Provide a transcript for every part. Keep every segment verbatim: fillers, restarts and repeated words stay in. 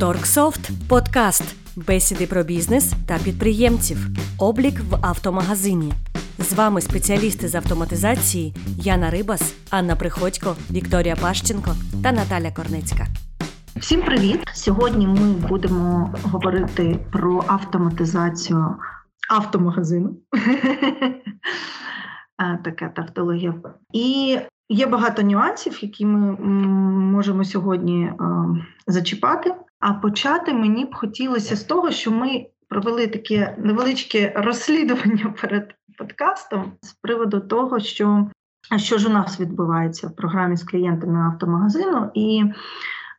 Торгсофт подкаст. Бесіди про бізнес та підприємців. Облік в автомагазині. З вами спеціалісти з автоматизації Яна Рибас, Анна Приходько, Вікторія Пащенко та Наталя Корнецька. Всім привіт! Сьогодні ми будемо говорити про автоматизацію автомагазину. Така тавтологія. І є багато нюансів, які ми можемо сьогодні зачіпати. А почати мені б хотілося з того, що ми провели таке невеличке розслідування перед подкастом з приводу того, що, що ж у нас відбувається в програмі з клієнтами автомагазину і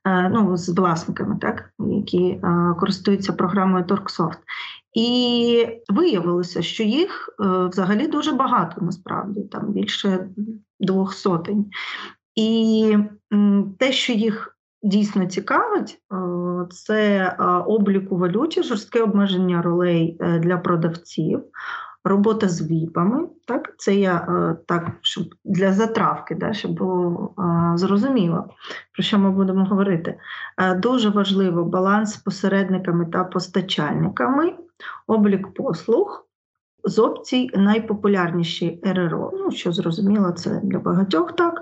ну, з власниками, так, які користуються програмою Торгсофт. І виявилося, що їх взагалі дуже багато, насправді, там більше двох сотень. І те, що їх дійсно цікавить, це облік у валюті, жорстке обмеження ролей для продавців, робота з віпами. Так? Це я так, щоб для затравки, да, щоб було зрозуміло, про що ми будемо говорити. Дуже важливо баланс з посередниками та постачальниками, облік послуг, з опцій найпопулярніші РРО, ну, що зрозуміло, це для багатьох так,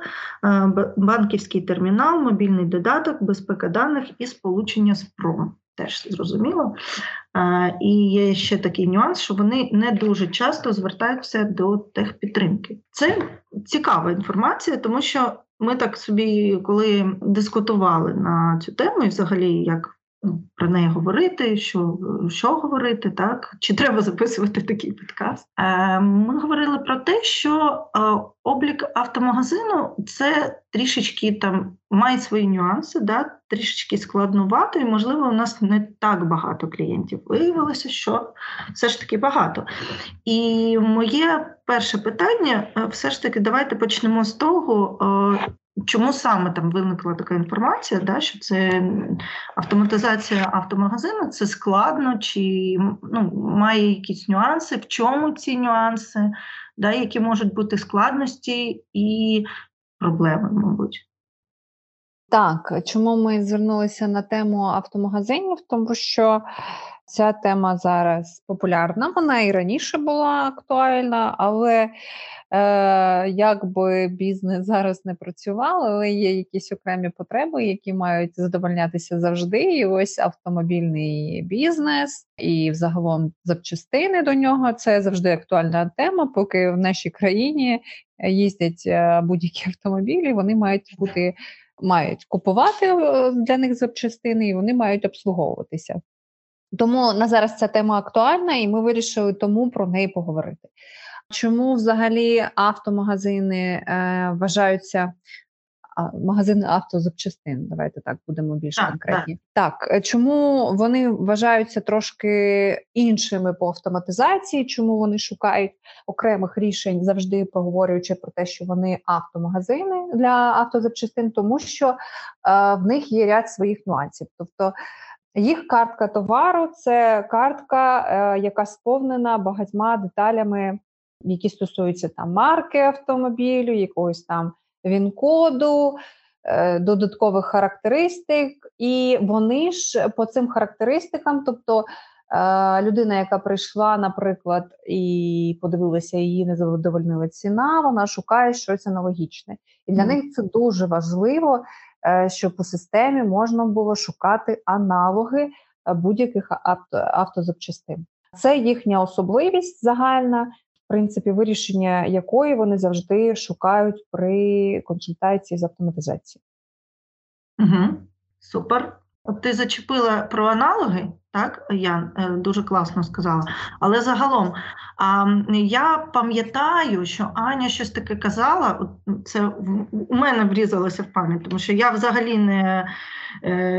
банківський термінал, мобільний додаток, безпека даних і сполучення з Prom, теж зрозуміло. І є ще такий нюанс, що вони не дуже часто звертаються до техпідтримки. Це цікава інформація, тому що ми так собі, коли дискутували на цю тему і взагалі, як про неї говорити, що, що говорити, так? Чи треба записувати такий подкаст. Ми говорили про те, що облік автомагазину – це трішечки там має свої нюанси, да? Трішечки складнувато, і, можливо, у нас не так багато клієнтів. Виявилося, що все ж таки багато. І моє перше питання, все ж таки, давайте почнемо з того, чому саме там виникла така інформація, да, що це автоматизація автомагазину, це складно, чи ну, має якісь нюанси, в чому ці нюанси, да, які можуть бути складності і проблеми, мабуть. Так, чому ми звернулися на тему автомагазинів, тому що ця тема зараз популярна, вона і раніше була актуальна, але е, якби бізнес зараз не працював, але є якісь окремі потреби, які мають задовольнятися завжди, і ось автомобільний бізнес і взагалом запчастини до нього, це завжди актуальна тема, поки в нашій країні їздять будь-які автомобілі, вони мають бути, мають купувати для них запчастини і вони мають обслуговуватися. Тому на зараз ця тема актуальна, і ми вирішили тому про неї поговорити. Чому взагалі автомагазини е, вважаються а, магазини автозапчастин? Давайте так будемо більш конкретні. Так. так, чому вони вважаються трошки іншими по автоматизації? Чому вони шукають окремих рішень, завжди проговорюючи про те, що вони автомагазини для автозапчастин? Тому що е, в них є ряд своїх нюансів. Тобто їх картка товару – це картка, яка сповнена багатьма деталями, які стосуються там марки автомобілю, якогось там ВІН-коду, додаткових характеристик. І вони ж по цим характеристикам, тобто людина, яка прийшла, наприклад, і подивилася, її не задовольнила ціна, вона шукає щось аналогічне. І для mm. них це дуже важливо, щоб у системі можна було шукати аналоги будь-яких авто, автозапчастин. Це їхня особливість загальна, в принципі, вирішення якої вони завжди шукають при консультації з автоматизацією. Угу. Супер. Ти зачепила про аналоги, так, Ян, дуже класно сказала. Але загалом, я пам'ятаю, що Аня щось таке казала, це у мене врізалося в пам'ять, тому що я взагалі не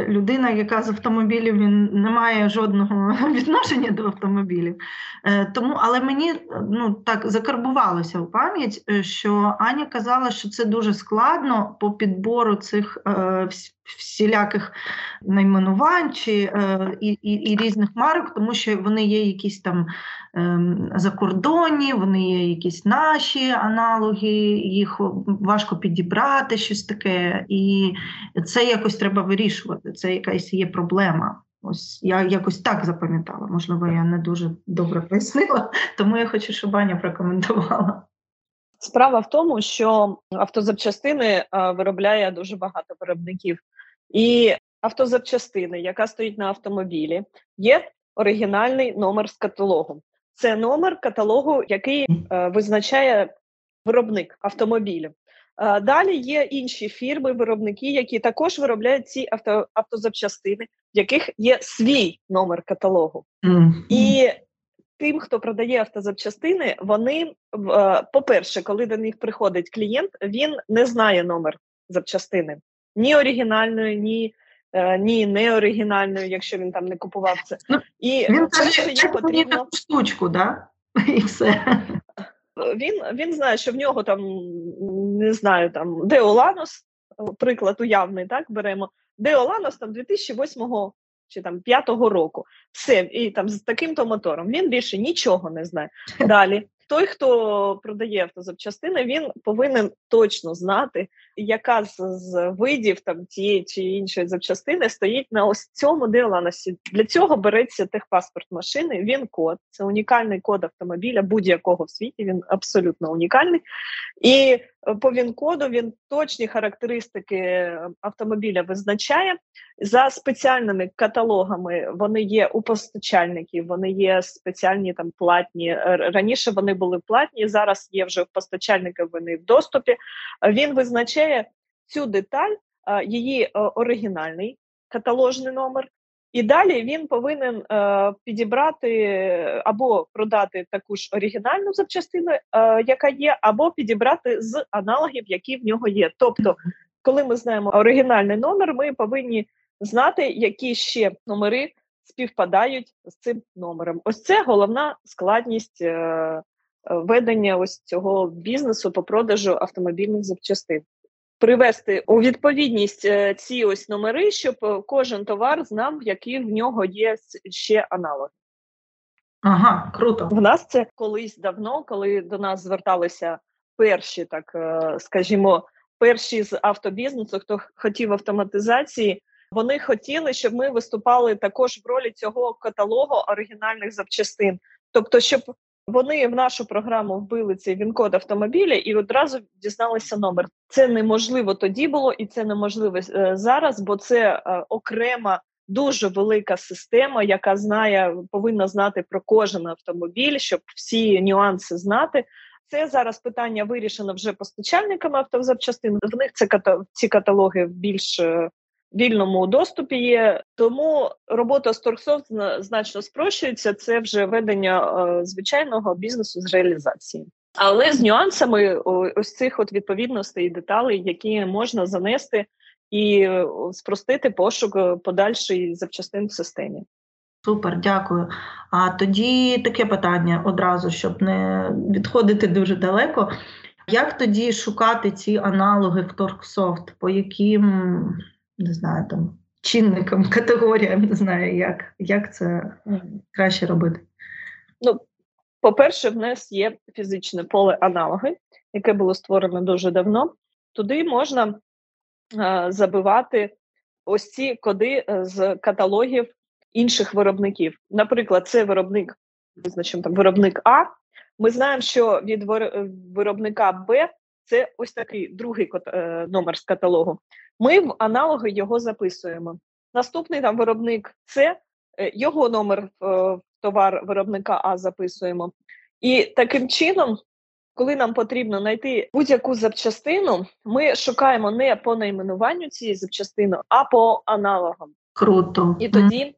людина, яка з автомобілів не має жодного відношення до автомобілів. Тому, але мені ну, так закарбувалося в пам'ять, що Аня казала, що це дуже складно по підбору цих всіляких найменувань чи і, і і різних марок, тому що вони є якісь там ем, закордонні, вони є якісь наші аналоги, їх важко підібрати, щось таке. І це якось треба вирішувати, це якась є проблема. Ось я якось так запам'ятала, можливо, я не дуже добре пояснила, тому я хочу, щоб Аня прокоментувала. Справа в тому, що автозапчастини виробляє дуже багато виробників. І автозапчастини, яка стоїть на автомобілі, є оригінальний номер з каталогом. Це номер каталогу, який визначає виробник автомобілів. Далі є інші фірми, виробники, які також виробляють ці авто, автозапчастини, в яких є свій номер каталогу. Mm-hmm. І тим, хто продає автозапчастини, вони, по-перше, коли до них приходить клієнт, він не знає номер запчастини. Ні оригінальної, ні, ні неоригінальної, якщо він там не купував це. Ну, і він каже, що потрібно... мені таку штучку, да? І все. Він, він знає, що в нього там, не знаю, там, Деоланос, приклад уявний, так, беремо, Деоланос там дві тисячі восьмого чи там п'ятого року, все, і там з таким-то мотором, він більше нічого не знає. Далі, той, хто продає автозапчастини, він повинен точно знати, яка з, з видів там тієї чи іншої запчастини стоїть на ось цьому Деоланосі. Для цього береться техпаспорт машини, ВІН-код, це унікальний код автомобіля, будь-якого в світі, він абсолютно унікальний. І по ВІН-коду він точні характеристики автомобіля визначає. За спеціальними каталогами вони є у постачальників, вони є спеціальні там платні. Раніше вони були платні, зараз є вже в постачальників, вони в доступі. Він визначає цю деталь, її оригінальний каталожний номер. І далі він повинен е, підібрати або продати таку ж оригінальну запчастину, е, яка є, або підібрати з аналогів, які в нього є. Тобто, коли ми знаємо оригінальний номер, ми повинні знати, які ще номери співпадають з цим номером. Ось це головна складність е, ведення ось цього бізнесу по продажу автомобільних запчастин. Привести у відповідність ці ось номери, щоб кожен товар знав, які в нього є ще аналоги. Ага, круто. В нас це колись давно, коли до нас зверталися перші, так скажімо, перші з автобізнесу, хто хотів автоматизації, вони хотіли, щоб ми виступали також в ролі цього каталогу оригінальних запчастин. Тобто, щоб вони в нашу програму вбили цей ВІН-код автомобіля і одразу дізналися номер. Це неможливо тоді було і це неможливо зараз, бо це окрема, дуже велика система, яка знає, повинна знати про кожен автомобіль, щоб всі нюанси знати. Це зараз питання вирішено вже постачальниками автозапчастин. В них це, ці каталоги в більш вільному доступі є. Тому робота з Торгсофт значно спрощується. Це вже ведення е, звичайного бізнесу з реалізації. Але з нюансами ось цих от відповідностей і деталей, які можна занести і спростити пошук подальшої запчастин в системі. Супер, дякую. А тоді таке питання одразу, щоб не відходити дуже далеко. Як тоді шукати ці аналоги в Торгсофт? По яким... не знаю, там, чинникам, категоріям, не знаю, як, як це краще робити. Ну, по-перше, в нас є фізичне поле аналоги, яке було створено дуже давно. Туди можна е- забивати ось ці коди з каталогів інших виробників. Наприклад, це виробник, визначимо там, виробник А. Ми знаємо, що від виробника Б це ось такий другий номер з каталогу. Ми в аналоги його записуємо. Наступний там виробник С, його номер в товар виробника А записуємо. І таким чином, коли нам потрібно знайти будь-яку запчастину, ми шукаємо не по найменуванню цієї запчастини, а по аналогам. Круто. І тоді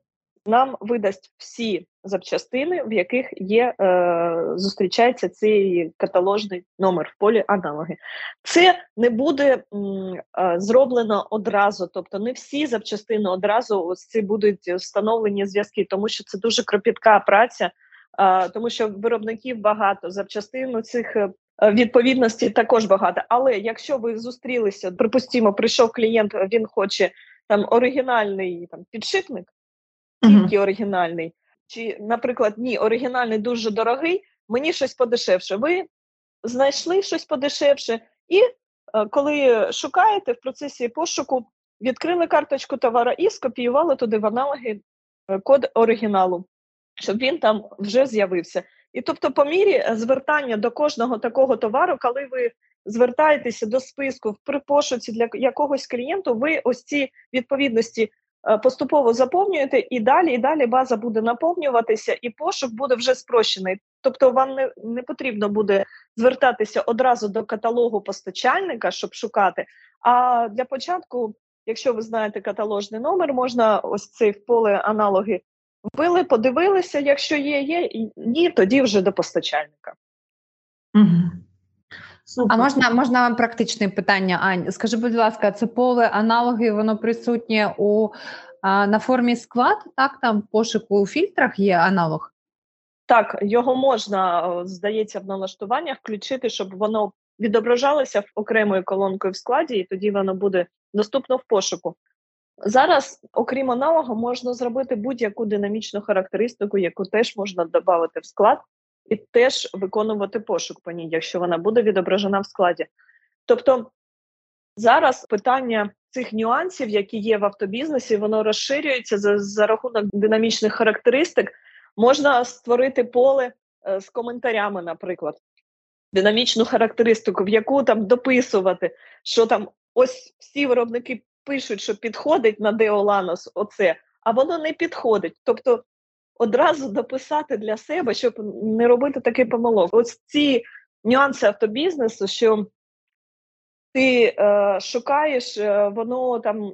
нам видасть всі запчастини, в яких є, е, зустрічається цей каталожний номер в полі аналоги. Це не буде м, зроблено одразу, тобто не всі запчастини одразу ось ці будуть встановлені зв'язки, тому що це дуже кропітка праця, е, тому що виробників багато, запчастин цих відповідностей також багато. Але якщо ви зустрілися, припустимо, прийшов клієнт, він хоче там оригінальний там підшипник, тільки uh-huh. оригінальний. Чи, наприклад, ні, оригінальний дуже дорогий, мені щось подешевше. Ви знайшли щось подешевше і коли шукаєте в процесі пошуку, відкрили карточку товару і скопіювали туди в аналоги код оригіналу, щоб він там вже з'явився. І тобто по мірі звертання до кожного такого товару, коли ви звертаєтеся до списку при пошуці для якогось клієнту, ви ось ці відповідності поступово заповнюєте, і далі, і далі база буде наповнюватися, і пошук буде вже спрощений. Тобто вам не, не потрібно буде звертатися одразу до каталогу постачальника, щоб шукати. А для початку, якщо ви знаєте каталожний номер, можна ось цей в поле аналоги вбили, подивилися, якщо є, є, ні, тоді вже до постачальника. Угу. Супер. А можна, можна вам практичне питання, Ань? Скажи, будь ласка, це поле аналоги, воно присутнє у, а, на формі склад, так? Там пошуку у фільтрах є аналог? Так, його можна, здається, в налаштуваннях включити, щоб воно відображалося окремою колонкою в складі, і тоді воно буде доступно в пошуку. Зараз, окрім аналогу, можна зробити будь-яку динамічну характеристику, яку теж можна додати в склад, і теж виконувати пошук по ній, якщо вона буде відображена в складі. Тобто зараз питання цих нюансів, які є в автобізнесі, воно розширюється за, за рахунок динамічних характеристик. Можна створити поле е, з коментарями, наприклад, динамічну характеристику, в яку там дописувати, що там ось всі виробники пишуть, що підходить на Деоланос оце, а воно не підходить. Тобто одразу дописати для себе, щоб не робити такий помилок. Ось ці нюанси автобізнесу, що ти е, шукаєш, е, воно там,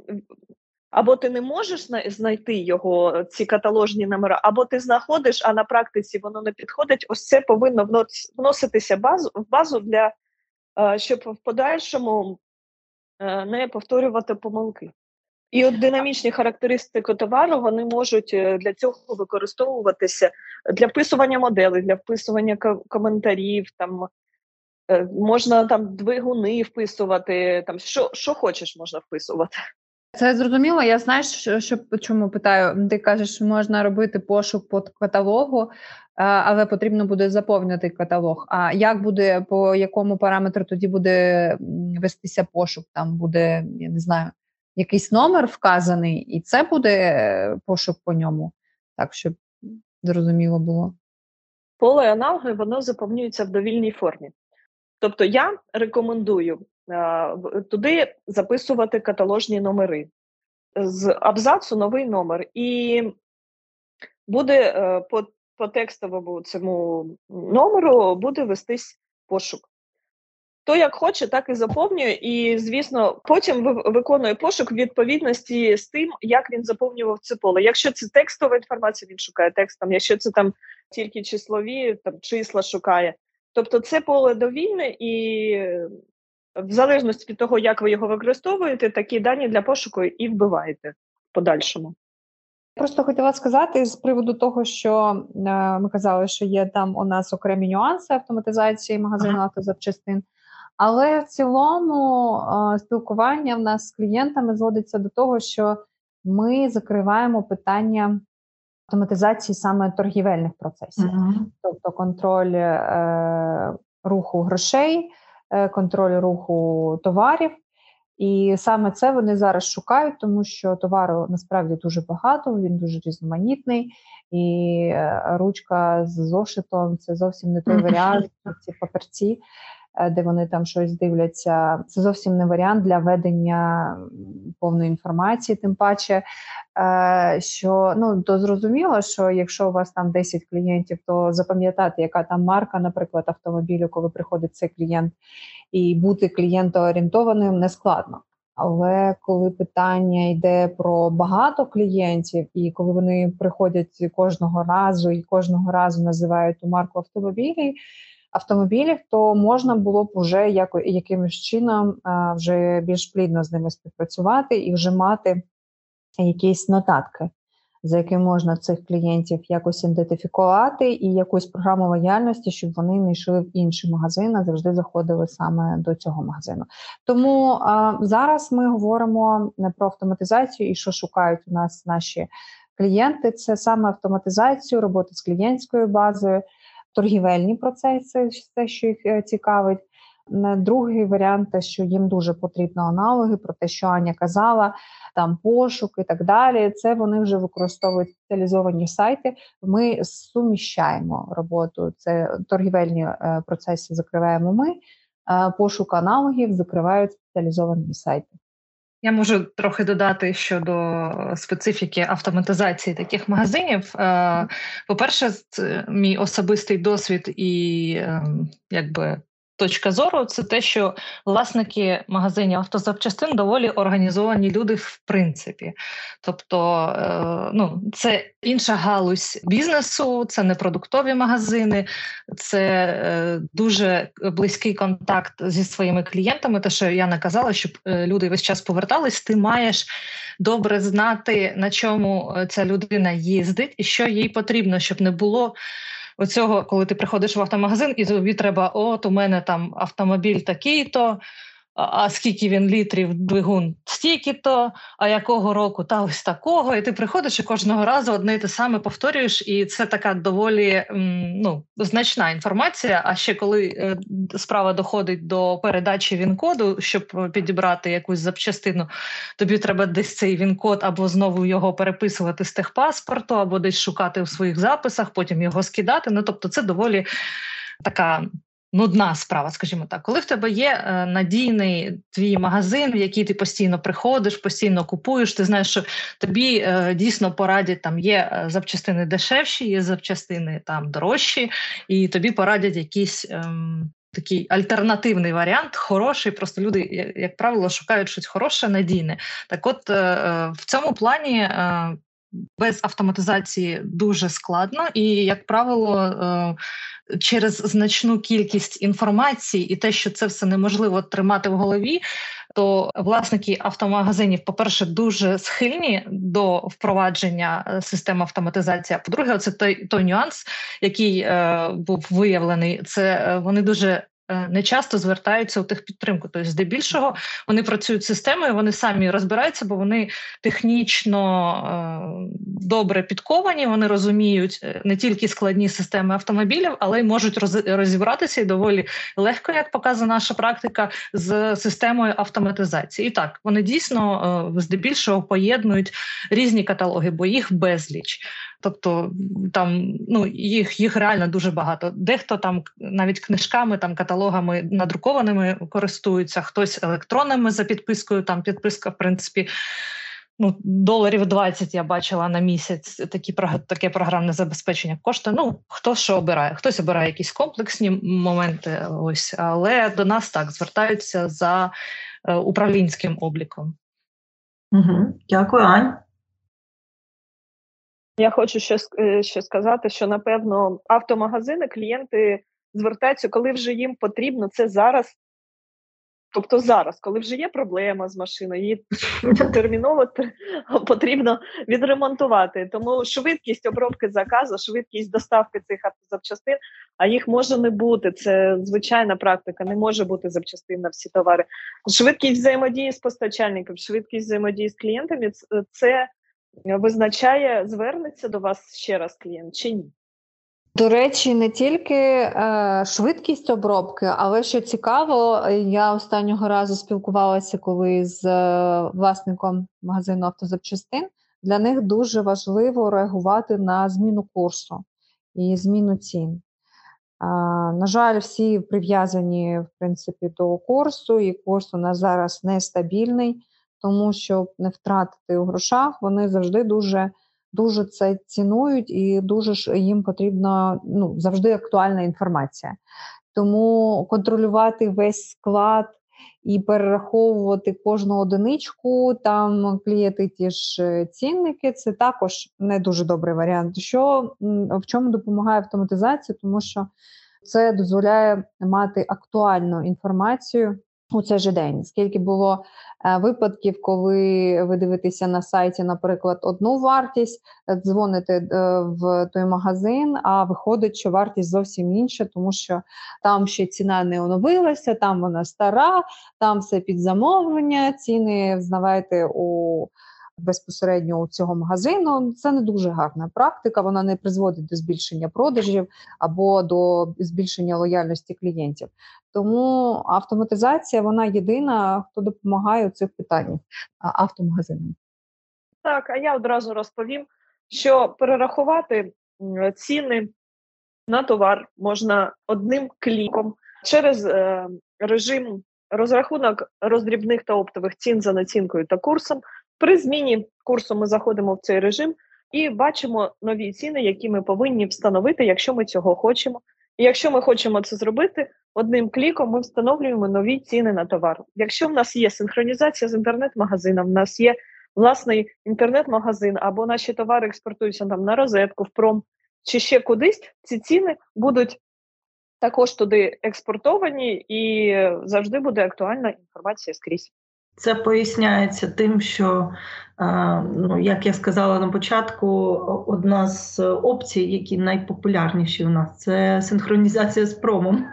або ти не можеш знайти його, ці каталожні номери, або ти знаходиш, а на практиці воно не підходить. Ось це повинно вноситися базу, в базу, для, е, щоб в подальшому е, не повторювати помилки. І от динамічні характеристики товару, вони можуть для цього використовуватися для вписування моделей, для вписування коментарів, там можна там двигуни вписувати, там що, що хочеш можна вписувати. Це зрозуміло. Я знаєш, що, що чому питаю? Ти кажеш, можна робити пошук по каталогу, але потрібно буде заповнити каталог. А як буде, по якому параметру тоді буде вестися пошук? Там буде, я не знаю, якийсь номер вказаний, і це буде пошук по ньому, так, щоб зрозуміло було. Поле аналоги, воно заповнюється в довільній формі. Тобто я рекомендую е- туди записувати каталожні номери. З абзацу новий номер. І буде е- по, по текстовому цьому номеру буде вестись пошук. То, як хоче, так і заповнює, і, звісно, потім виконує пошук в відповідності з тим, як він заповнював це поле. Якщо це текстова інформація, він шукає текстом, якщо це там тільки числові, там числа шукає. Тобто це поле довільне, і в залежності від того, як ви його використовуєте, такі дані для пошуку і вбиваєте в подальшому. Просто хотіла сказати з приводу того, що е, ми казали, що є там у нас окремі нюанси автоматизації магазину автозапчастин. Але в цілому спілкування в нас з клієнтами зводиться до того, що ми закриваємо питання автоматизації саме торгівельних процесів. Uh-huh. Тобто контроль е, руху грошей, е, контроль руху товарів. І саме це вони зараз шукають, тому що товару насправді дуже багато, він дуже різноманітний. І е, ручка з зошитом – це зовсім не той варіант, ці папірці, де вони там щось дивляться. Це зовсім не варіант для ведення повної інформації, тим паче, що, ну, то зрозуміло, що якщо у вас там десять клієнтів, то запам'ятати, яка там марка, наприклад, автомобілю, коли приходить цей клієнт, і бути клієнтоорієнтованим не складно. Але коли питання йде про багато клієнтів, і коли вони приходять кожного разу, і кожного разу називають ту марку автомобілів, автомобілів, то можна було б вже яко, якимось чином а, вже більш плідно з ними співпрацювати і вже мати якісь нотатки, за якими можна цих клієнтів якось ідентифікувати і якусь програму лояльності, щоб вони не йшли в інші магазини, завжди заходили саме до цього магазину. Тому а, зараз ми говоримо про автоматизацію і що шукають у нас наші клієнти – це саме автоматизацію, роботу з клієнтською базою, торгівельні процеси, те, що їх цікавить. Другий варіант, що їм дуже потрібні аналоги, про те, що Аня казала, там пошук і так далі, це вони вже використовують спеціалізовані сайти. Ми суміщаємо роботу, це торгівельні процеси закриваємо ми, пошук аналогів закривають спеціалізовані сайти. Я можу трохи додати щодо специфіки автоматизації таких магазинів. По-перше, мій особистий досвід і якби точка зору – це те, що власники магазинів автозапчастин доволі організовані люди в принципі. Тобто ну, це інша галузь бізнесу, це не продуктові магазини, це дуже близький контакт зі своїми клієнтами. Те, що Яна казала, щоб люди весь час повертались, ти маєш добре знати, на чому ця людина їздить і що їй потрібно, щоб не було оцього, коли ти приходиш в автомагазин і тобі треба, от у мене там автомобіль такий-то, а скільки він літрів, двигун стільки-то, а якого року, та ось такого. І ти приходиш і кожного разу одне і те саме повторюєш, і це така доволі ну, значна інформація. А ще коли справа доходить до передачі ВІН-коду, щоб підібрати якусь запчастину, тобі треба десь цей ВІН-код або знову його переписувати з техпаспорту, або десь шукати у своїх записах, потім його скидати. Ну, тобто це доволі така нудна справа, скажімо так. Коли в тебе є е, надійний твій магазин, в який ти постійно приходиш, постійно купуєш, ти знаєш, що тобі е, дійсно порадять, там є запчастини дешевші, є запчастини там дорожчі, і тобі порадять якісь е, такий альтернативний варіант, хороший, просто люди, як правило, шукають щось хороше, надійне. Так от, е, в цьому плані е, без автоматизації дуже складно, і, як правило, через значну кількість інформації і те, що це все неможливо тримати в голові, то власники автомагазинів, по-перше, дуже схильні до впровадження систем автоматизації. По-друге, оце той, той нюанс, який е, був виявлений, це вони дуже не часто звертаються у техпідтримку. Тобто, здебільшого, вони працюють з системою, вони самі розбираються, бо вони технічно е- добре підковані, вони розуміють не тільки складні системи автомобілів, але й можуть роз- розібратися і доволі легко, як показує наша практика, з системою автоматизації. І так, вони дійсно е- здебільшого поєднують різні каталоги, бо їх безліч. Тобто там ну, їх, їх реально дуже багато. Дехто там навіть книжками, там, каталогами надрукованими користуються, хтось електронними за підпискою, там підписка, в принципі, ну, доларів двадцять я бачила на місяць, такі, таке програмне забезпечення коштує. Ну, хто що обирає, хтось обирає якісь комплексні моменти, ось, але до нас так звертаються за управлінським обліком. Угу. Дякую, Ань. Я хочу ще, ще сказати, що, напевно, автомагазини, клієнти звертаються, коли вже їм потрібно, це зараз. Тобто зараз, коли вже є проблема з машиною, її терміново потрібно відремонтувати. Тому швидкість обробки заказу, швидкість доставки цих автозапчастин, а їх може не бути. Це звичайна практика, не може бути запчастин на всі товари. Швидкість взаємодії з постачальником, швидкість взаємодії з клієнтами – це визначає, звернеться до вас ще раз клієнт чи ні? До речі, не тільки е, швидкість обробки, але що цікаво, я останнього разу спілкувалася коли з е, власником магазину автозапчастин, для них дуже важливо реагувати на зміну курсу і зміну цін. Е, на жаль, всі прив'язані, в принципі, до курсу, і курс у нас зараз нестабільний. Тому, щоб не втратити у грошах, вони завжди дуже, дуже це цінують і дуже їм потрібна ну, завжди актуальна інформація. Тому контролювати весь склад і перераховувати кожну одиничку, там клеїти ті ж цінники, це також не дуже добрий варіант. Що, в чому допомагає автоматизація? Тому що це дозволяє мати актуальну інформацію у цей же день. Скільки було е, випадків, коли ви дивитеся на сайті, наприклад, одну вартість, дзвоните е, в той магазин, а виходить, що вартість зовсім інша, тому що там ще ціна не оновилася, там вона стара, там все під замовлення, ціни, знаєте, у безпосередньо у цього магазину. Це не дуже гарна практика, вона не призводить до збільшення продажів або до збільшення лояльності клієнтів. Тому автоматизація, вона єдина, хто допомагає у цих питаннях автомагазинам. Так, а я одразу розповім, що перерахувати ціни на товар можна одним кліком через режим розрахунок роздрібних та оптових цін за націнкою та курсом. При зміні курсу ми заходимо в цей режим і бачимо нові ціни, які ми повинні встановити, якщо ми цього хочемо. І якщо ми хочемо це зробити, одним кліком ми встановлюємо нові ціни на товар. Якщо в нас є синхронізація з інтернет-магазином, в нас є власний інтернет-магазин або наші товари експортуються там на Розетку, в Пром чи ще кудись, ці ціни будуть також туди експортовані і завжди буде актуальна інформація скрізь. Це поясняється тим, що, ну, як я сказала на початку, одна з опцій, які найпопулярніші у нас, це синхронізація з промом.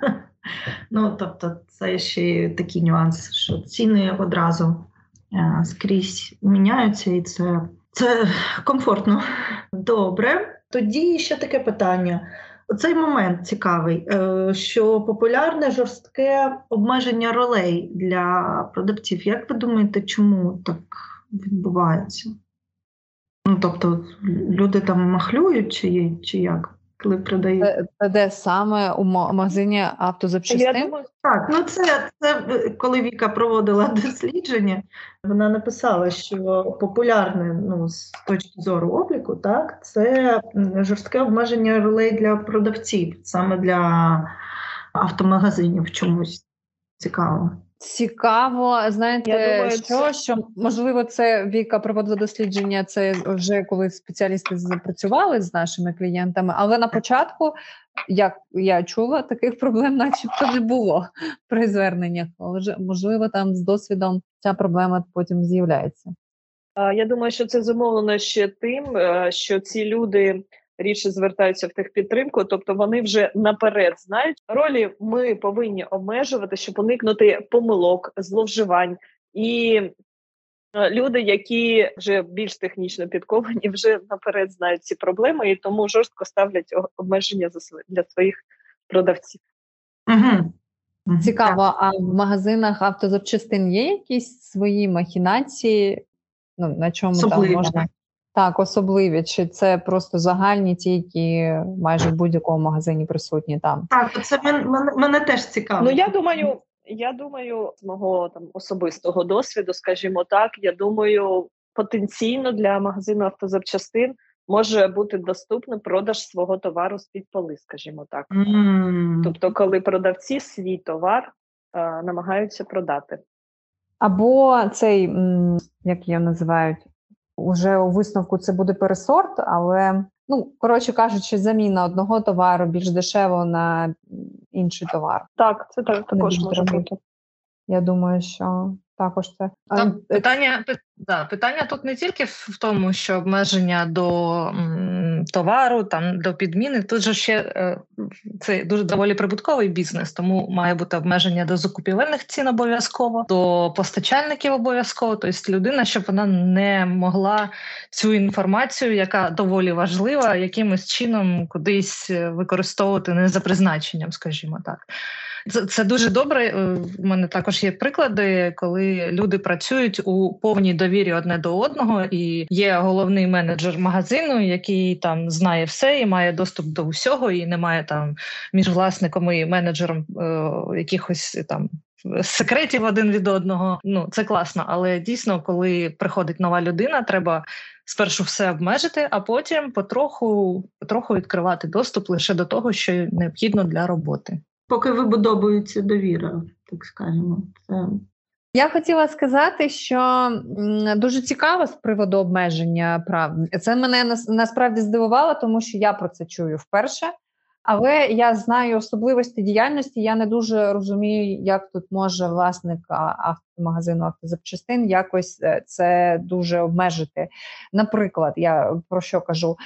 Ну, тобто, це ще такий нюанс, що ціни одразу скрізь міняються, і це, це комфортно. Добре. Тоді ще таке питання. Оцей момент цікавий, що популярне жорстке обмеження ролей для продавців. Як ви думаєте, чому так відбувається? Ну, тобто, люди там махлюють чи, чи як, коли продають? Це де саме? У магазині автозапчастин? Я думаю, так. Ну, це, це коли Віка проводила дослідження, вона написала, що популярне, ну, з точки зору обліку, так, це жорстке обмеження ролей для продавців, саме для автомагазинів, чомусь цікаво. Цікаво, знаєте, думаю, що, це... що, можливо, це Віка проводила дослідження, це вже коли спеціалісти запрацювали з нашими клієнтами, але на початку, як я чула, таких проблем начебто не було при зверненнях, але, можливо, там з досвідом ця проблема потім з'являється. Я думаю, що це зумовлено ще тим, що ці люди рідше звертаються в техпідтримку, тобто вони вже наперед знають. Ролі ми повинні обмежувати, щоб уникнути помилок, зловживань. І люди, які вже більш технічно підковані, вже наперед знають ці проблеми, і тому жорстко ставлять обмеження для своїх продавців. Угу. Цікаво, а в магазинах автозапчастин є якісь свої махінації? Ну, на чому Особливо. Там можна... Так, особливі. Чи це просто загальні ті, які майже в будь-якому магазині присутні там? Так, це мен, мен, мене теж цікаво. Ну, я думаю, я думаю, з мого там особистого досвіду, скажімо так, я думаю, потенційно для магазину автозапчастин може бути доступний продаж свого товару з-під поли, скажімо так. Mm. Тобто, коли продавці свій товар а, намагаються продати. Або цей, як його називають, уже у висновку це буде пересорт, але, ну, коротше кажучи, заміна одного товару більш дешево на інший товар. Так, це так, також може бути. бути. Я думаю, що також це... Там, питання, да, питання тут не тільки в тому, що обмеження до м, товару, там, до підміни. Тут же ще це дуже доволі прибутковий бізнес, тому має бути обмеження до закупівельних цін обов'язково, до постачальників обов'язково. Тобто людина, щоб вона не могла цю інформацію, яка доволі важлива, якимось чином кудись використовувати не за призначенням, скажімо так. Це, це дуже добре. У мене також є приклади, коли люди працюють у повній довірі одне до одного, і є головний менеджер магазину, який там знає все і має доступ до усього, і немає там між власником і менеджером е- якихось там секретів один від одного. Ну, це класно, але дійсно, коли приходить нова людина, треба спершу все обмежити, а потім потроху, потроху відкривати доступ лише до того, що необхідно для роботи. Поки вибудовується довіра, так скажемо. Це... Я хотіла сказати, що дуже цікаво з приводу обмеження прав. Це мене насправді здивувало, тому що я про це чую вперше. Але я знаю особливості діяльності, я не дуже розумію, як тут може власник автомагазину автозапчастин якось це дуже обмежити. Наприклад, я про що кажу?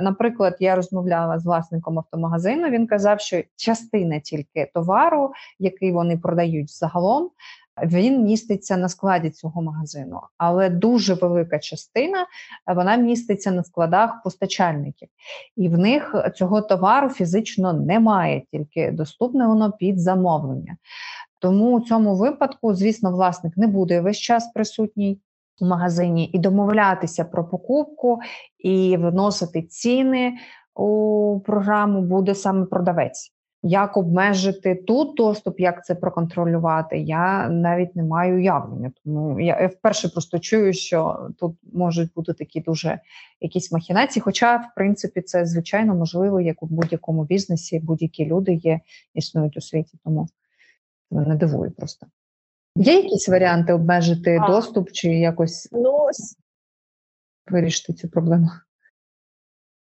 Наприклад, я розмовляла з власником автомагазину, він казав, що частина тільки товару, який вони продають загалом, Він міститься на складі цього магазину, але дуже велика частина, вона міститься на складах постачальників. І в них цього товару фізично немає, тільки доступне воно під замовлення. Тому у цьому випадку, звісно, власник не буде весь час присутній в магазині і домовлятися про покупку, і вносити ціни у програму буде саме продавець. Як обмежити тут доступ, як це проконтролювати, я навіть не маю уявлення. Тому я вперше просто чую, що тут можуть бути такі дуже якісь махінації, хоча, в принципі, це, звичайно, можливо, як у будь-якому бізнесі, будь-які люди є, існують у світі, тому не дивую просто. Є якісь варіанти обмежити а, доступ чи якось ну, вирішити цю проблему?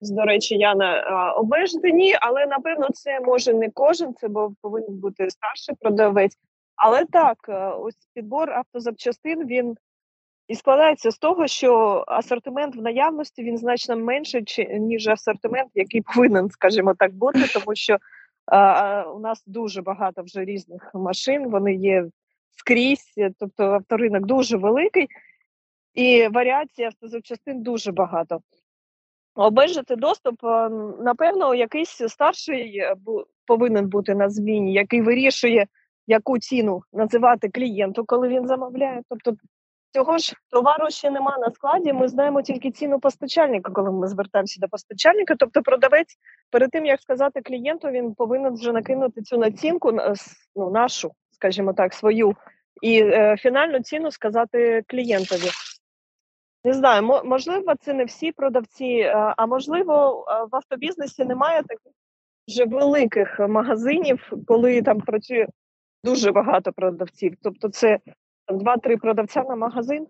До речі, Яна, обмежити ні, але, напевно, це може не кожен, це повинен бути старший продавець. Але так, ось підбор автозапчастин, він і складається з того, що асортимент в наявності, він значно менший, ніж асортимент, який повинен, скажімо так, бути, тому що а, у нас дуже багато вже різних машин, вони є скрізь, тобто авторинок дуже великий, і варіацій автозапчастин дуже багато. Обмежити доступ, напевно, якийсь старший повинен бути на зміні, який вирішує, яку ціну називати клієнту, коли він замовляє. Тобто цього ж товару ще нема на складі, ми знаємо тільки ціну постачальника, коли ми звертаємося до постачальника. Тобто продавець, перед тим, як сказати клієнту, він повинен вже накинути цю націнку, ну, нашу, скажімо так, свою, і е, фінальну ціну сказати клієнтові. Не знаю, можливо, це не всі продавці, а можливо, в автобізнесі немає таких вже великих магазинів, коли там працює дуже багато продавців. Тобто це два-три продавця на магазин.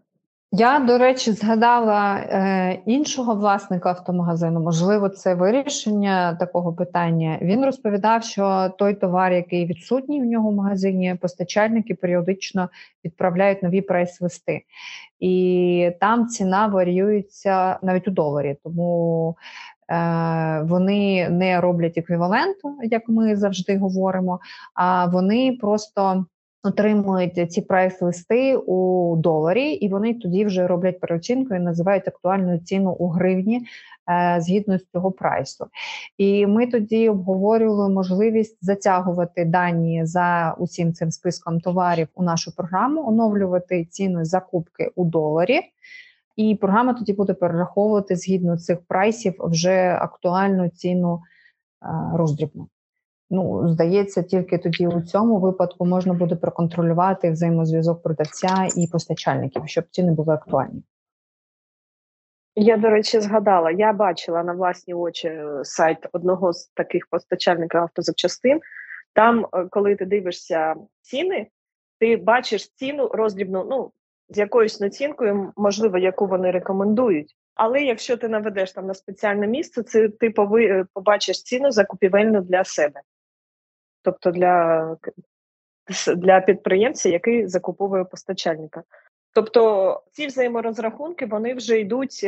Я, до речі, згадала е, іншого власника автомагазину, можливо, це вирішення такого питання. Він розповідав, що той товар, який відсутній в нього в магазині, постачальники періодично відправляють нові прайс-листи. І там ціна варіюється навіть у доларі, тому е, вони не роблять еквіваленту, як ми завжди говоримо, а вони просто отримують ці прайс-листи у доларі, і вони тоді вже роблять переоцінку і називають актуальну ціну у гривні е, згідно з цього прайсу. І ми тоді обговорювали можливість затягувати дані за усім цим списком товарів у нашу програму, оновлювати ціну закупки у доларі, і програма тоді буде перераховувати згідно цих прайсів вже актуальну ціну е, роздрібну. Ну, здається, тільки тоді у цьому випадку можна буде проконтролювати взаємозв'язок продавця і постачальників, щоб ціни були актуальні. Я, до речі, згадала, я бачила на власні очі сайт одного з таких постачальників автозапчастин. Там, коли ти дивишся ціни, ти бачиш ціну роздрібну, ну, з якоюсь націнкою, можливо, яку вони рекомендують. Але якщо ти наведеш там на спеціальне місце, це ти побачиш ціну закупівельну для себе. Тобто для, для підприємця, який закуповує постачальника. Тобто ці взаєморозрахунки, вони вже йдуть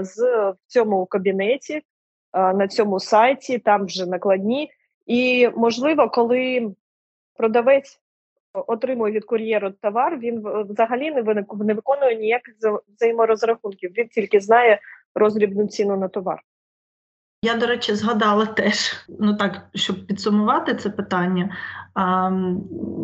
з, в цьому кабінеті, на цьому сайті, там вже накладні. І, можливо, коли продавець отримує від кур'єру товар, він взагалі не виконує ніяких взаєморозрахунків. Він тільки знає роздрібну ціну на товар. Я, до речі, згадала теж, ну так, щоб підсумувати це питання, а,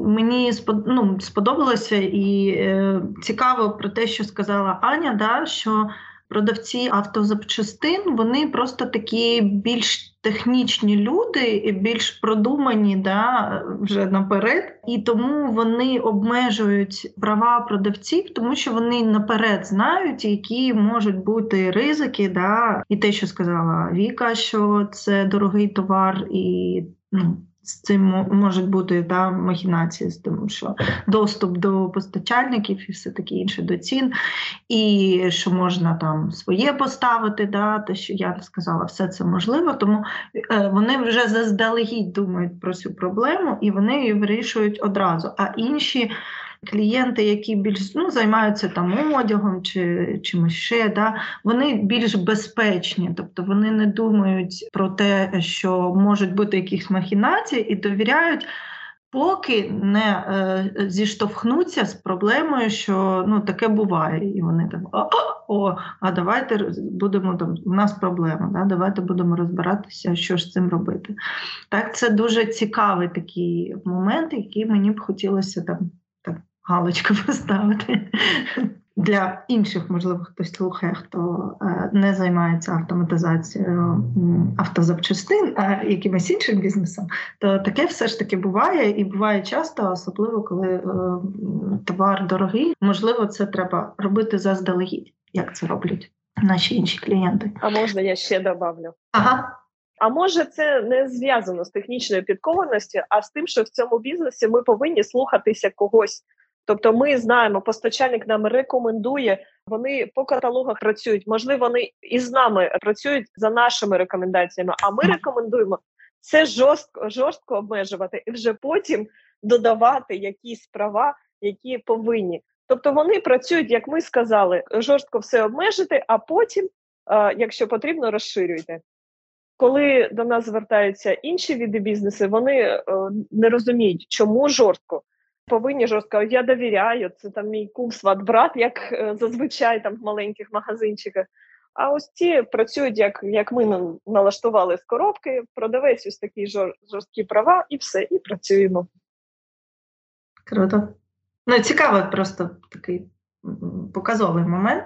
мені спод, ну, сподобалося і е, цікаво про те, що сказала Аня, да, що продавці автозапчастин, вони просто такі більш технічні люди і більш продумані, да, вже наперед. І тому вони обмежують права продавців, тому що вони наперед знають, які можуть бути ризики. Да. І те, що сказала Віка, що це дорогий товар і, ну, з цим можуть бути, да, махінації, тому що доступ до постачальників і все таке інше, до цін, і що можна там своє поставити, да, те, що я сказала, все це можливо, тому вони вже заздалегідь думають про цю проблему, і вони її вирішують одразу. А інші клієнти, які більш, ну, займаються там одягом чи чимось ще, да, вони більш безпечні, тобто вони не думають про те, що можуть бути якісь махінації, і довіряють поки не е, зіштовхнуться з проблемою, що ну, таке буває. І вони там, о, о, о, а давайте будемо, там, у нас проблема, да? Давайте будемо розбиратися, що ж з цим робити. Так, це дуже цікавий такий момент, який мені б хотілося там, там галочку поставити. Для інших, можливо, хтось слухає, хто не займається автоматизацією автозапчастин, а якимось іншим бізнесом, то таке все ж таки буває і буває часто, особливо коли товар дорогий. Можливо, це треба робити заздалегідь, як це роблять наші інші клієнти. А можна я ще добавлю? Ага. А може це не зв'язано з технічною підкованістю, а з тим, що в цьому бізнесі ми повинні слухатися когось. Тобто ми знаємо, постачальник нам рекомендує, вони по каталогах працюють, можливо, вони і з нами працюють за нашими рекомендаціями, а ми рекомендуємо це жорстко, жорстко обмежувати і вже потім додавати якісь права, які повинні. Тобто вони працюють, як ми сказали, жорстко все обмежити, а потім, якщо потрібно, розширюйте. Коли до нас звертаються інші види бізнесу, вони не розуміють, чому жорстко. Повинні жорстко, я довіряю, це там мій кум, сват, брат, як зазвичай там в маленьких магазинчиках. А ось ті працюють, як, як ми налаштували з коробки, продавець ось такі жор, жорсткі права і все, і працюємо. Круто. Ну, цікаво, просто такий показовий момент.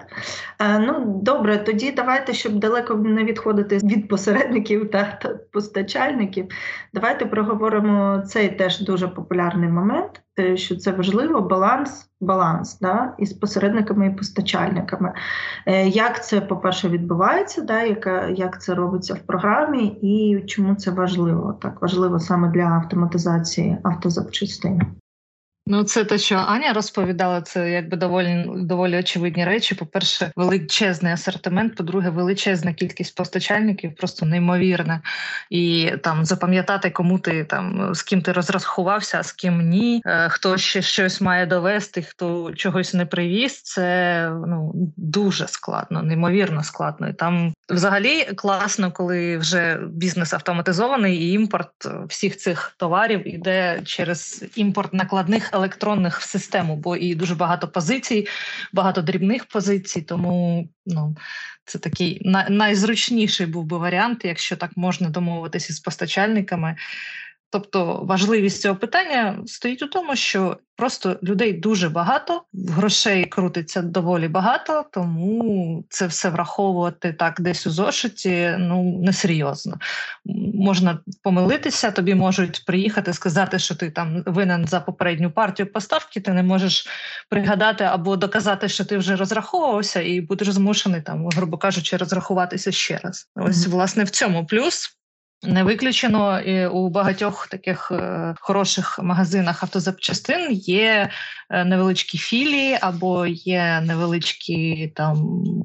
Ну, добре, тоді давайте, щоб далеко не відходити від посередників та, та постачальників, давайте проговоримо цей теж дуже популярний момент, що це важливо, баланс, баланс, да, із посередниками і постачальниками. Як це, по-перше, відбувається, да, яка, як це робиться в програмі і чому це важливо, так, важливо саме для автоматизації автозапчастин. Ну, це те, що Аня розповідала, це якби доволі, доволі очевидні речі. По-перше, величезний асортимент, по-друге, величезна кількість постачальників, просто неймовірна. І там запам'ятати, кому ти там, з ким ти розрахувався, а з ким ні, хто ще щось має довести, хто чогось не привіз, це ну, дуже складно, неймовірно складно. І там взагалі класно, коли вже бізнес автоматизований і імпорт всіх цих товарів іде через імпорт накладних електронних в систему, бо і дуже багато позицій, багато дрібних позицій, тому ну, це такий найзручніший був би варіант, якщо так можна домовитися з постачальниками. Тобто важливість цього питання стоїть у тому, що просто людей дуже багато, грошей крутиться доволі багато, тому це все враховувати так десь у зошиті, ну, несерйозно. Можна помилитися, тобі можуть приїхати, сказати, що ти там винен за попередню партію поставки, ти не можеш пригадати або доказати, що ти вже розраховувався і будеш змушений, там, грубо кажучи, розрахуватися ще раз. Ось, власне, в цьому плюс. Не виключено, і у багатьох таких е, хороших магазинах автозапчастин є невеличкі філії або є невеличкі там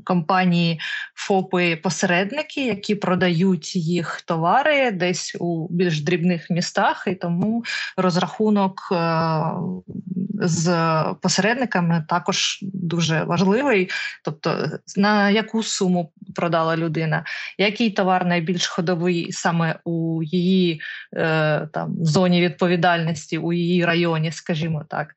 компанії, ФОПи-посередники, які продають їх товари десь у більш дрібних містах, і тому розрахунок е, з посередниками також дуже важливий. Тобто, на яку суму продала людина, який товар найбільш ходовий саме у її там, зоні відповідальності, у її районі, скажімо так.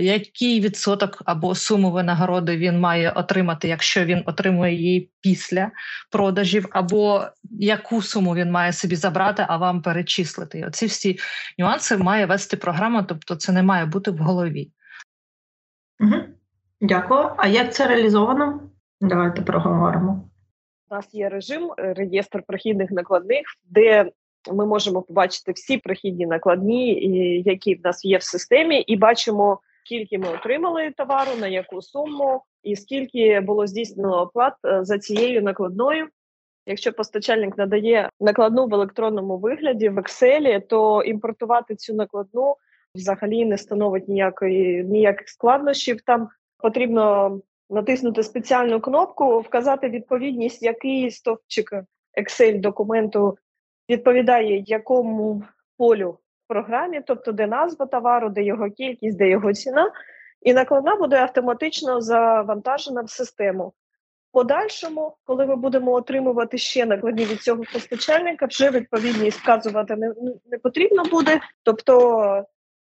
Який відсоток або суму винагороди він має отримати, якщо він отримує її після продажів, або яку суму він має собі забрати, а вам перечислити. І оці всі нюанси має вести програма, тобто це не має бути в голові. Угу. Дякую. А як це реалізовано? Давайте проговоримо. У нас є режим, реєстр прохідних накладних, де ми можемо побачити всі прохідні накладні, які в нас є в системі, і бачимо, скільки ми отримали товару, на яку суму, і скільки було здійснено оплат за цією накладною. Якщо постачальник надає накладну в електронному вигляді, в Excel, то імпортувати цю накладну взагалі не становить ніякої, ніяких складнощів. Там потрібно натиснути спеціальну кнопку, вказати відповідність, який стовпчик Excel-документу відповідає якому полю в програмі, тобто де назва товару, де його кількість, де його ціна, і накладна буде автоматично завантажена в систему. В подальшому, коли ми будемо отримувати ще накладні від цього постачальника, вже відповідність вказувати не, не потрібно буде, тобто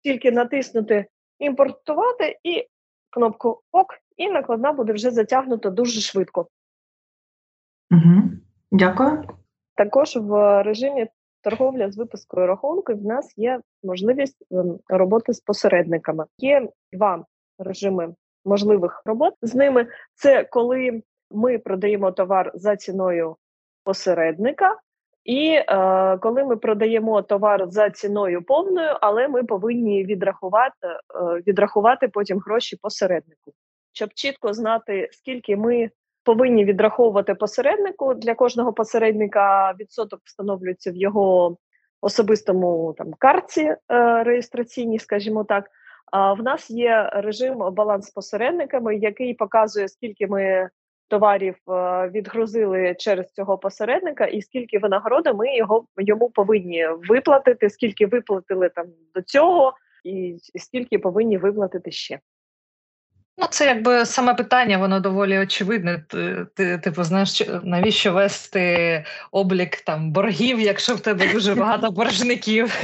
тільки натиснути «Імпортувати» і кнопку «Ок», і накладна буде вже затягнута дуже швидко. Угу. Дякую. Також в режимі торговля з випускою рахунку в нас є можливість роботи з посередниками. Є два режими можливих робот з ними. Це коли ми продаємо товар за ціною посередника, і е, коли ми продаємо товар за ціною повною, але ми повинні відрахувати, е, відрахувати потім гроші посереднику. Щоб чітко знати, скільки ми повинні відраховувати посереднику, для кожного посередника відсоток встановлюється в його особистому там картці е, реєстраційній, скажімо так. А в нас є режим баланс з посередниками, який показує, скільки ми товарів відгрузили через цього посередника і скільки винагороди ми його, йому повинні виплатити, скільки виплатили там до цього і скільки повинні виплатити ще. Ну, це якби саме питання, воно доволі очевидне. Ти, типу, знаєш, навіщо вести облік там боргів, якщо в тебе дуже багато боржників?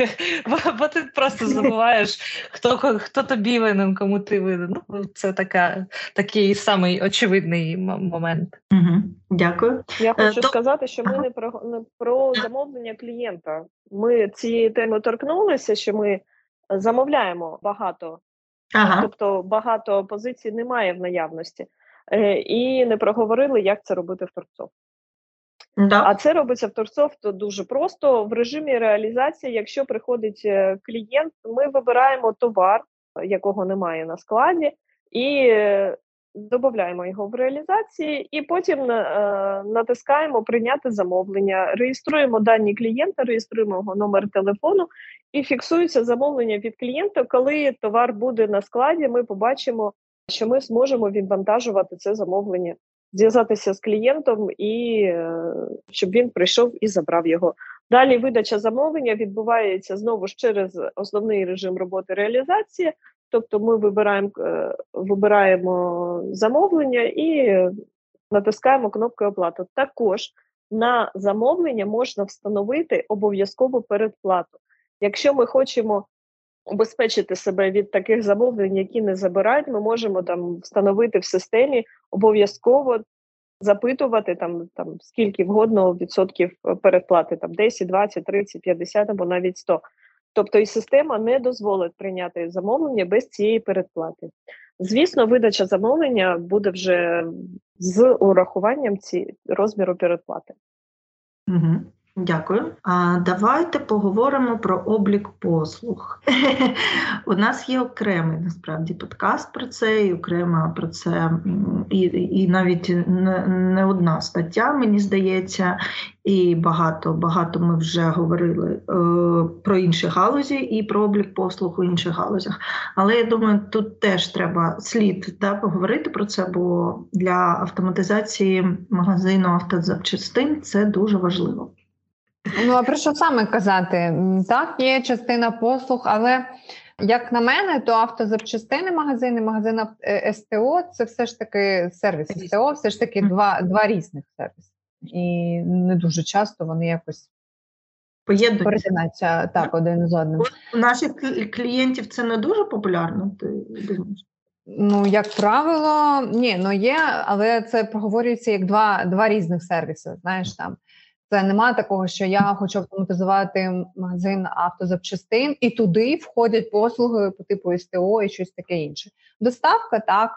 Бо ти просто забуваєш, хто, хто тобі винен, кому ти винен. Ну, це така, такий самий очевидний момент. Угу. Дякую. Я хочу То... сказати, що ми не про, не про замовлення клієнта. Ми цієї теми торкнулися, що ми замовляємо багато. Ага. Тобто багато позицій немає в наявності. І не проговорили, як це робити в Торгсофт. Да. А це робиться в Торгсофт дуже просто. В режимі реалізації, якщо приходить клієнт, ми вибираємо товар, якого немає на складі, і додаємо його в реалізації, і потім натискаємо «Прийняти замовлення», реєструємо дані клієнта, реєструємо його номер телефону, і фіксується замовлення від клієнта. Коли товар буде на складі, ми побачимо, що ми зможемо відвантажувати це замовлення, зв'язатися з клієнтом, і щоб він прийшов і забрав його. Далі видача замовлення відбувається знову ж через основний режим роботи реалізації, тобто ми вибираємо, вибираємо замовлення і натискаємо кнопку «Оплата». Також на замовлення можна встановити обов'язкову передплату. Якщо ми хочемо убезпечити себе від таких замовлень, які не забирають, ми можемо там встановити в системі обов'язково запитувати, там, там, скільки вгодно відсотків передплати, там, десять, двадцять, тридцять, п'ятдесят або навіть сто. Тобто і система не дозволить прийняти замовлення без цієї передплати. Звісно, видача замовлення буде вже з урахуванням ці, розміру передплати. Угу. Дякую. А давайте поговоримо про облік послуг. У нас є окремий, насправді, подкаст про це, і окрема про це, і, і навіть не, не одна стаття, мені здається, і багато, багато ми вже говорили е, про інші галузі і про облік послуг у інших галузях. Але я думаю, тут теж треба слід да, поговорити про це, бо для автоматизації магазину автозапчастин це дуже важливо. Ну, а про що саме казати? Так, є частина послуг, але, як на мене, то автозапчастини магазини, магазин СТО – це все ж таки сервіс СТО, все ж таки два, два різних сервіси. І не дуже часто вони якось перетинаються так один з одним. У наших клієнтів це не дуже популярно, ти думаєш? Ну, як правило, ні, ну є, але це проговорюється як два, два різних сервіси, знаєш, там. Це немає такого, що я хочу автоматизувати магазин автозапчастин, і туди входять послуги по типу СТО і щось таке інше. Доставка, так.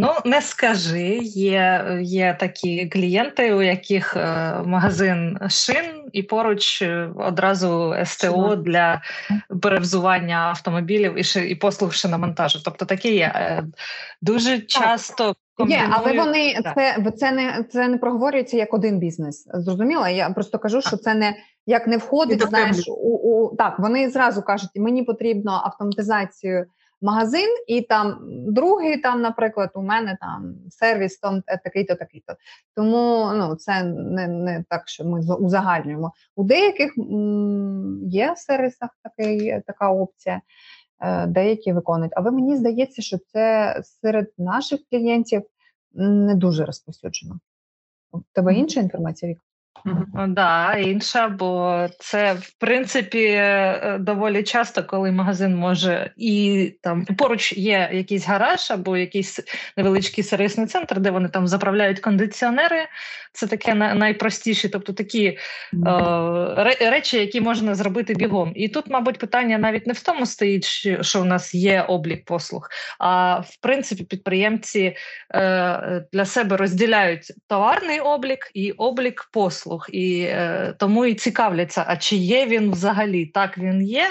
Ну, не скажи. Є, є такі клієнти, у яких е, магазин шин, і поруч одразу СТО для перевзування автомобілів і, ши, і послуг шиномонтажу. Тобто таке є. Е, дуже часто... Є, але вони це, це не це не проговорюється як один бізнес. Зрозуміло? Я просто кажу, що це не як не входить, знаєш, у, у так, вони зразу кажуть, мені потрібно автоматизацію магазин, і там другий там, наприклад, у мене там сервіс там такий-то, такий-то. Тому, ну, це не, не так, що ми узагальнюємо. У деяких м- є в сервісах такий така опція. Деякі виконують. Але мені здається, що це серед наших клієнтів не дуже розповсюджено. У тебе інша інформація, Віка? Так, да, інша, бо це, в принципі, доволі часто, коли магазин може і там поруч є якийсь гараж або якийсь невеличкий сервісний центр, де вони там заправляють кондиціонери. Це таке найпростіше, тобто такі е, речі, які можна зробити бігом. І тут, мабуть, питання навіть не в тому стоїть, що в нас є облік послуг, а, в принципі, підприємці е, для себе розділяють товарний облік і облік послуг. І е, тому і цікавляться, а чи є він взагалі. Так, він є,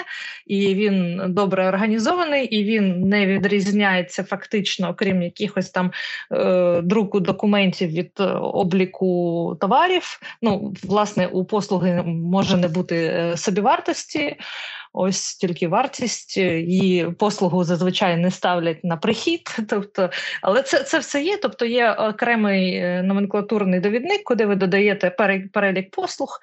і він добре організований, і він не відрізняється фактично, окрім якихось там е, друку документів від обліку товарів. Ну, власне, у послуги може не бути собівартості, ось тільки вартість, і послугу зазвичай не ставлять на прихід. Тобто, але це, це все є, тобто є окремий номенклатурний довідник, куди ви додаєте перелік послуг,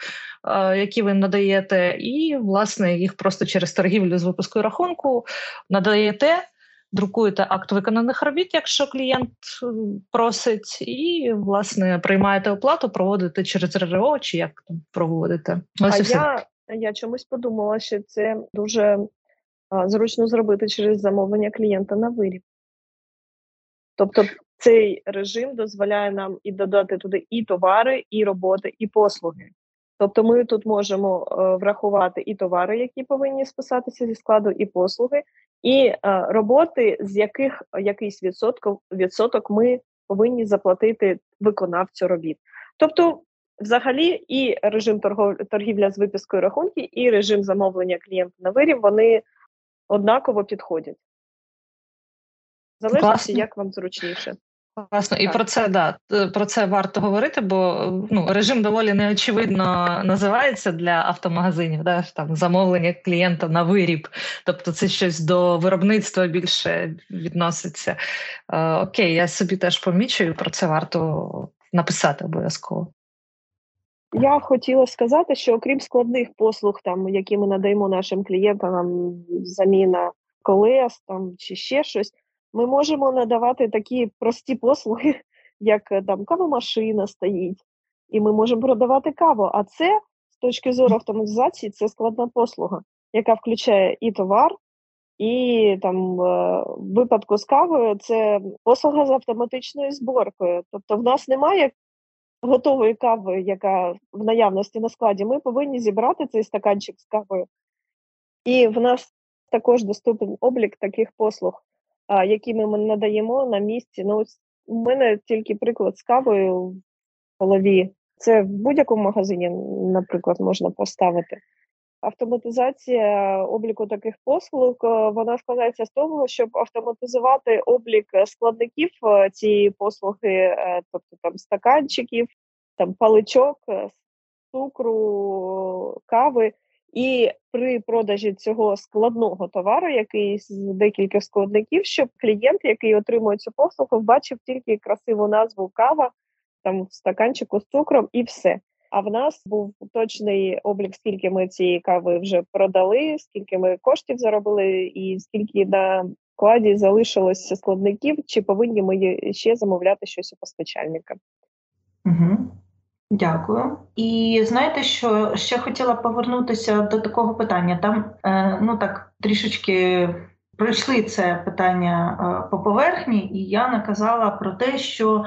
які ви надаєте, і, власне, їх просто через торгівлю з випуску рахунку надаєте, друкуєте акт виконаних робіт, якщо клієнт просить, і, власне, приймаєте оплату, проводите через РРО, чи як там проводите. Ось і все. Я чомусь подумала, що це дуже а, зручно зробити через замовлення клієнта на виріб. Тобто цей режим дозволяє нам і додати туди і товари, і роботи, і послуги. Тобто ми тут можемо а, врахувати і товари, які повинні списатися зі складу, і послуги, і а, роботи, з яких якийсь відсоток, відсоток ми повинні заплатити виконавцю робіт. Тобто взагалі і режим торгов... торгівля з випискою рахунків, і режим замовлення клієнта на виріб, вони однаково підходять. Залежно, як вам зручніше. Власно, і про це, да, про це варто говорити, бо ну, режим доволі неочевидно називається для автомагазинів, да, там замовлення клієнта на виріб, тобто це щось до виробництва більше відноситься. Е, окей, я собі теж помічую, про це варто написати обов'язково. Я хотіла сказати, що окрім складних послуг, там, які ми надаємо нашим клієнтам, заміна колес там, чи ще щось, ми можемо надавати такі прості послуги, як там кавомашина стоїть, і ми можемо продавати каву. А це, з точки зору автоматизації, це складна послуга, яка включає і товар, і там в випадку з кавою це послуга з автоматичною зборкою. Тобто в нас немає готової кави, яка в наявності на складі, ми повинні зібрати цей стаканчик з кавою. І в нас також доступен облік таких послуг, які ми надаємо на місці. Ну, у мене тільки приклад з кавою в голові. Це в будь-якому магазині, наприклад, можна поставити. Автоматизація обліку таких послуг, вона складається з того, щоб автоматизувати облік складників цієї послуги, тобто там стаканчиків, там паличок, цукру, кави. І при продажі цього складного товару, який з декількох складників, щоб клієнт, який отримує цю послугу, бачив тільки красиву назву кава, там в стаканчику з цукром і все. А в нас був точний облік, скільки ми цієї кави вже продали, скільки ми коштів заробили і скільки на складі залишилося складників, чи повинні ми ще замовляти щось у постачальника. Угу. Дякую. І знаєте, що ще хотіла повернутися до такого питання. Там, ну так, трішечки пройшли це питання по поверхні, і я наказала про те, що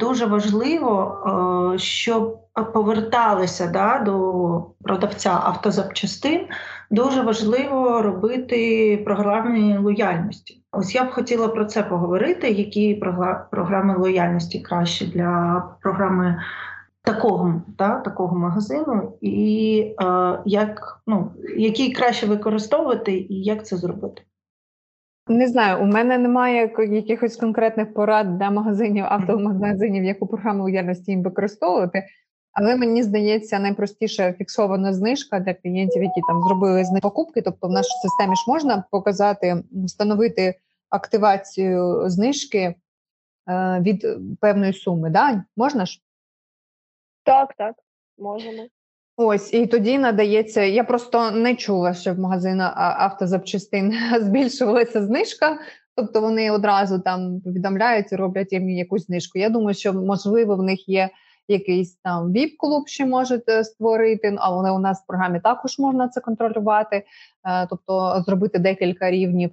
дуже важливо, щоб поверталися да, до продавця автозапчастин, дуже важливо робити програми лояльності. Ось я б хотіла про це поговорити, які програми лояльності краще для програми такого, да, такого магазину, і е, як, ну, які краще використовувати і як це зробити. Не знаю, у мене немає якихось конкретних порад для магазинів, автомагазинів, яку програму лояльності їм використовувати, але мені здається, найпростіша фіксована знижка для клієнтів, які там зробили знижку покупки, тобто в нашій системі ж можна показати, встановити активацію знижки від певної суми, да? Можна ж? Так, так, можемо. Ось, і тоді надається, я просто не чула, що в магазинах автозапчастин збільшувалася знижка, тобто вони одразу там повідомляють і роблять їм якусь знижку. Я думаю, що, можливо, в них є якийсь там віп-клуб ще можете створити, але у нас в програмі також можна це контролювати, тобто зробити декілька рівнів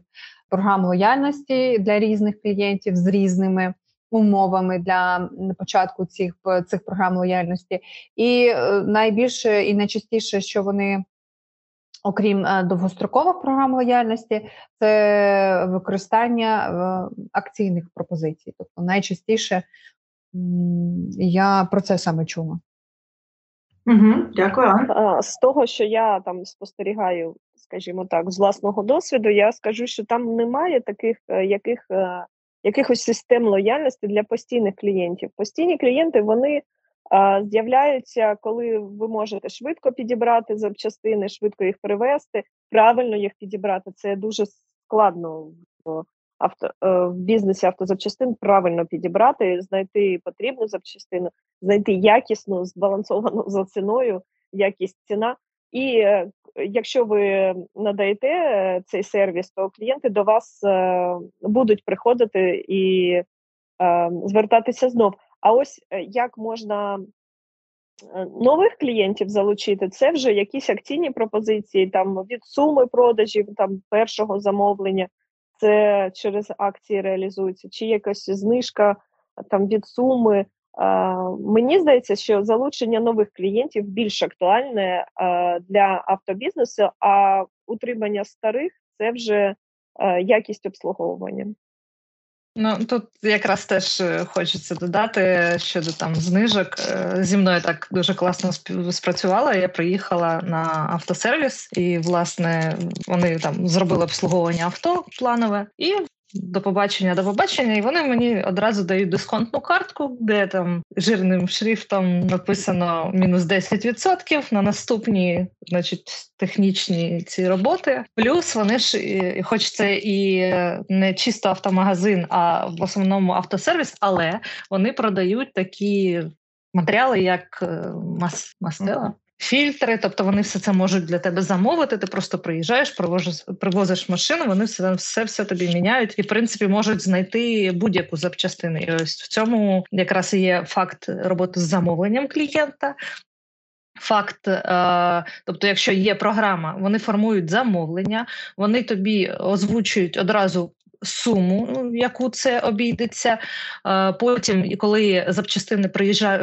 програм лояльності для різних клієнтів з різними умовами для початку цих, цих програм лояльності. І найбільше і найчастіше, що вони, окрім довгострокових програм лояльності, це використання акційних пропозицій. Тобто найчастіше я про це саме чула. Угу, дякую. З того, що я там спостерігаю, скажімо так, з власного досвіду, я скажу, що там немає таких яких, якихось систем лояльності для постійних клієнтів. Постійні клієнти, вони з'являються, коли ви можете швидко підібрати запчастини, швидко їх привезти, правильно їх підібрати. Це дуже складно в, авто, в бізнесі автозапчастин правильно підібрати, знайти потрібну запчастину, знайти якісну, збалансовану за ціною, якість ціна. І якщо ви надаєте цей сервіс, то клієнти до вас будуть приходити і звертатися знов. А ось як можна нових клієнтів залучити, це вже якісь акційні пропозиції, там від суми продажів, там першого замовлення, це через акції реалізується, чи якась знижка там від суми. Мені здається, що залучення нових клієнтів більш актуальне для автобізнесу, а утримання старих – це вже якість обслуговування. Ну, тут якраз теж хочеться додати щодо там знижок. Зі мною так дуже класно спрацювало. Я приїхала на автосервіс, і, власне, вони там зробили обслуговування авто планове, і до побачення, до побачення, і вони мені одразу дають дисконтну картку, де там жирним шрифтом написано мінус десять відсотків на наступні, значить, технічні ці роботи. Плюс вони ж, хоч це і не чисто автомагазин, а в основному автосервіс, але вони продають такі матеріали, як мас- мастила. Фільтри, тобто вони все це можуть для тебе замовити, ти просто приїжджаєш, привозиш, привозиш машину, вони все, все, все тобі міняють і, в принципі, можуть знайти будь-яку запчастину. І ось в цьому якраз і є факт роботи з замовленням клієнта, факт, е, тобто якщо є програма, вони формують замовлення, вони тобі озвучують одразу суму, яку це обійдеться. Потім, коли запчастини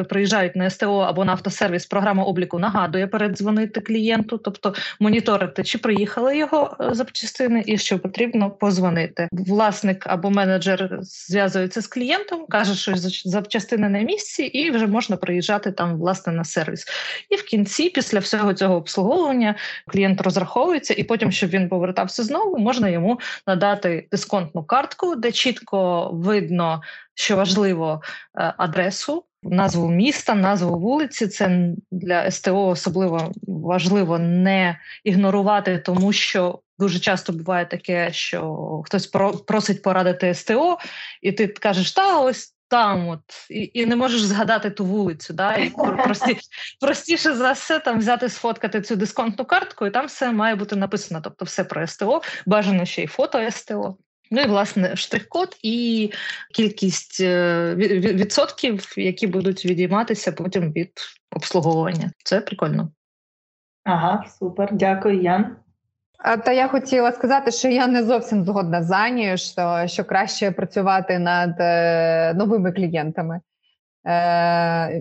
приїжджають на ес те о або на автосервіс, програма обліку нагадує передзвонити клієнту, тобто моніторити, чи приїхали його запчастини і що потрібно подзвонити. Власник або менеджер зв'язується з клієнтом, каже, що запчастини на місці і вже можна приїжджати там, власне, на сервіс. І в кінці, після всього цього обслуговування, клієнт розраховується і потім, щоб він повертався знову, можна йому надати дисконт картку, де чітко видно, що важливо, адресу, назву міста, назву вулиці. Це для ес те о особливо важливо не ігнорувати, тому що дуже часто буває таке, що хтось просить порадити ес те о, і ти кажеш, та ось там от, і, і не можеш згадати ту вулицю, да? І прості, простіше за все там взяти, сфоткати цю дисконтну картку, і там все має бути написано, тобто все про ес те о, бажано ще й фото ес те о. Ну і, власне, штрих-код і кількість відсотків, які будуть відійматися потім від обслуговування. Це прикольно. Ага, супер. Дякую, Ян. Та я хотіла сказати, що я не зовсім згодна з Анією, що, що краще працювати над новими клієнтами. Е,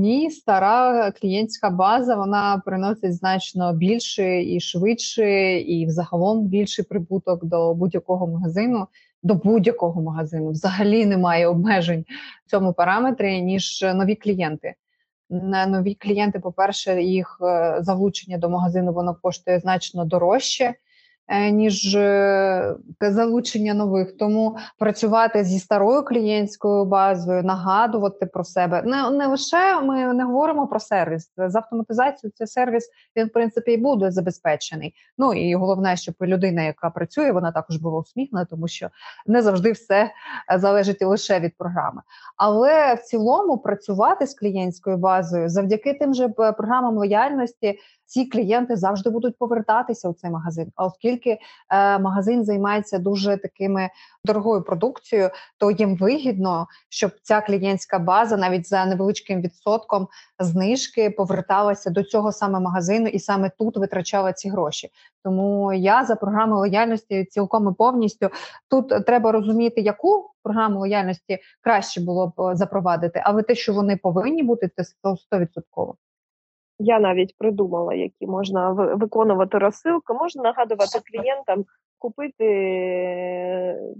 ні, стара клієнтська база, вона приносить значно більше і швидше, і взагалом більший прибуток до будь-якого магазину, до будь-якого магазину. Взагалі немає обмежень в цьому параметрі, ніж нові клієнти. Нові клієнти, по-перше, їх залучення до магазину, воно коштує значно дорожче, ніж залучення нових. Тому працювати зі старою клієнтською базою, нагадувати про себе. Не, не лише ми не говоримо про сервіс. З автоматизацією цей сервіс, він, в принципі, і буде забезпечений. Ну, і головне, щоб людина, яка працює, вона також була усміхнена, тому що не завжди все залежить лише від програми. Але в цілому працювати з клієнтською базою завдяки тим же програмам лояльності, ці клієнти завжди будуть повертатися у цей магазин. А оскільки е, магазин займається дуже такими дорогою продукцією, то їм вигідно, щоб ця клієнтська база навіть за невеличким відсотком знижки поверталася до цього саме магазину і саме тут витрачала ці гроші. Тому я за програму лояльності цілком і повністю. Тут треба розуміти, яку програму лояльності краще було б запровадити, але те, що вони повинні бути, це сто відсотків. Я навіть придумала, які можна виконувати розсилки. Можна нагадувати клієнтам купити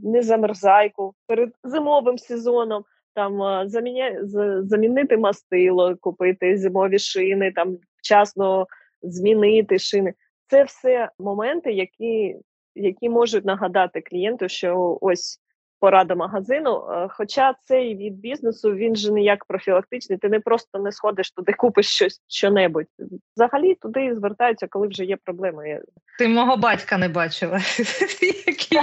незамерзайку перед зимовим сезоном, там заміня... замінити мастило, купити зимові шини, там вчасно змінити шини. Це все моменти, які, які можуть нагадати клієнту, що ось порада магазину, хоча цей від бізнесу, він же не як профілактичний, ти не просто не сходиш туди, купиш щось, що-небудь. Взагалі туди звертаються, коли вже є проблеми. Ти мого батька не бачила, який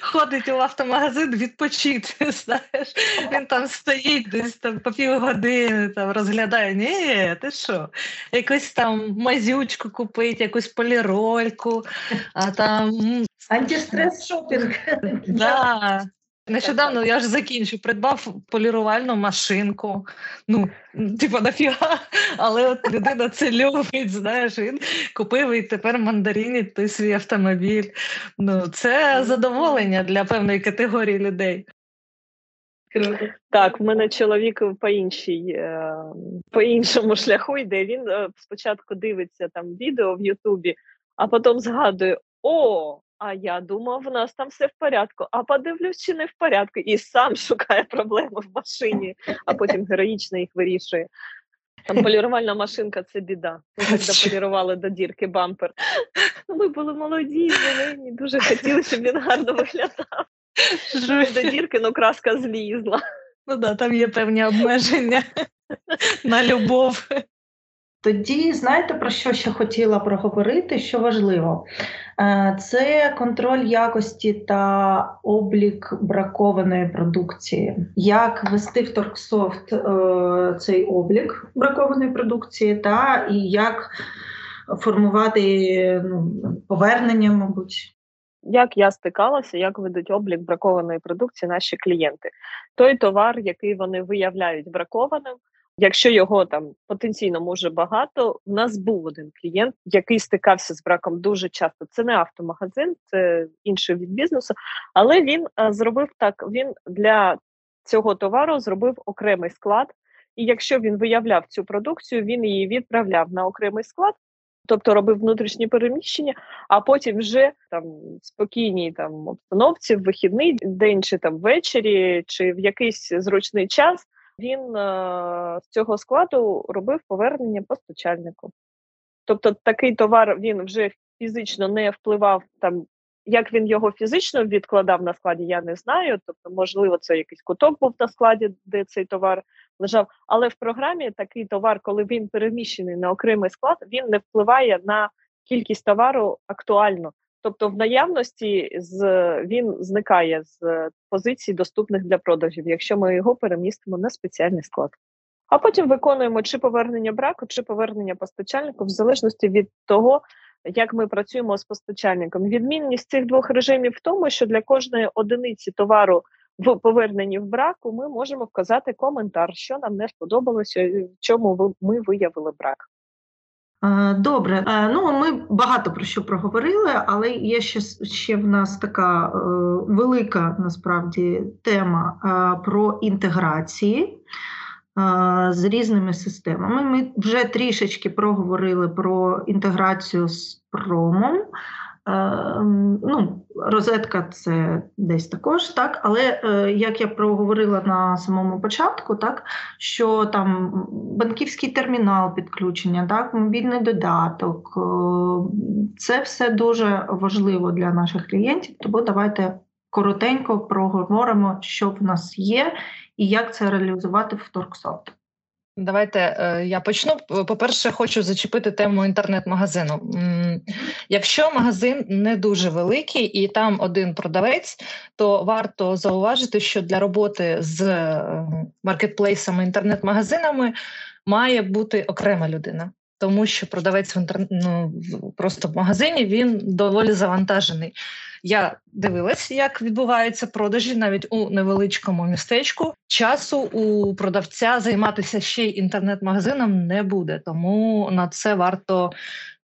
ходить у автомагазин відпочити, знаєш. Він там стоїть десь там по півгодини, там розглядає, ні, ти що, якусь там мазючку купить, якусь полірольку, а там... Антистрес-шопінг. Да. Нещодавно я ж закінчу, придбав полірувальну машинку, ну, типу, нафіга, але от людина це любить, знаєш, він купив і тепер мандаринить той свій автомобіль. Ну, це задоволення для певної категорії людей. Так, в мене чоловік по іншій, по іншому шляху йде, він спочатку дивиться там відео в Ютубі, а потім згадує, о, а я думав, в нас там все в порядку. А подивлюсь, чи не в порядку. І сам шукає проблеми в машині, а потім героїчно їх вирішує. Там полірувальна машинка – це біда. Ми дополірували до дірки бампер. Ми були молоді, зелені, дуже хотіли, щоб він гарно виглядав. До дірки, ну, краска злізла. Ну да, там є певні обмеження на любов. Тоді, знаєте, про що ще хотіла проговорити, що важливо? Це контроль якості та облік бракованої продукції. Як вести в Торгсофт цей облік бракованої продукції, та і як формувати, ну, повернення, мабуть. Як я стикалася, як ведуть облік бракованої продукції наші клієнти. Той товар, який вони виявляють бракованим, якщо його там потенційно може багато, в нас був один клієнт, який стикався з браком дуже часто. Це не автомагазин, це інший від бізнесу, але він а, зробив так, він для цього товару зробив окремий склад, і якщо він виявляв цю продукцію, він її відправляв на окремий склад, тобто робив внутрішні переміщення, а потім вже там в спокійній там обстановці, в вихідний день чи там ввечері, чи в якийсь зручний час, він е- з цього складу робив повернення постачальнику. Тобто такий товар, він вже фізично не впливав, там, як він його фізично відкладав на складі, я не знаю, тобто, можливо, це якийсь куток був на складі, де цей товар лежав, але в програмі такий товар, коли він переміщений на окремий склад, він не впливає на кількість товару актуально. Тобто в наявності з, він зникає з позицій доступних для продажів, якщо ми його перемістимо на спеціальний склад. А потім виконуємо чи повернення браку, чи повернення постачальнику, в залежності від того, як ми працюємо з постачальником. Відмінність цих двох режимів в тому, що для кожної одиниці товару в поверненні в браку ми можемо вказати коментар, що нам не сподобалося, в чому ми виявили брак. Добре. Ну, ми багато про що проговорили, але є ще, ще в нас така е, велика, насправді, тема е, про інтеграції е, з різними системами. Ми вже трішечки проговорили про інтеграцію з Промом. Ну, розетка це десь також, так, але як я проговорила на самому початку, так, що там банківський термінал підключення, так, мобільний додаток, це все дуже важливо для наших клієнтів, тому давайте коротенько проговоримо, що в нас є і як це реалізувати в Торгсофт. Давайте я почну. По-перше, хочу зачепити тему інтернет-магазину. Якщо магазин не дуже великий і там один продавець, то варто зауважити, що для роботи з маркетплейсами, інтернет-магазинами має бути окрема людина. тому що продавець в інтернет, ну, просто в магазині, він доволі завантажений. Я дивилась, як відбуваються продажі навіть у невеличкому містечку. Часу у продавця займатися ще й інтернет-магазином не буде, тому на це варто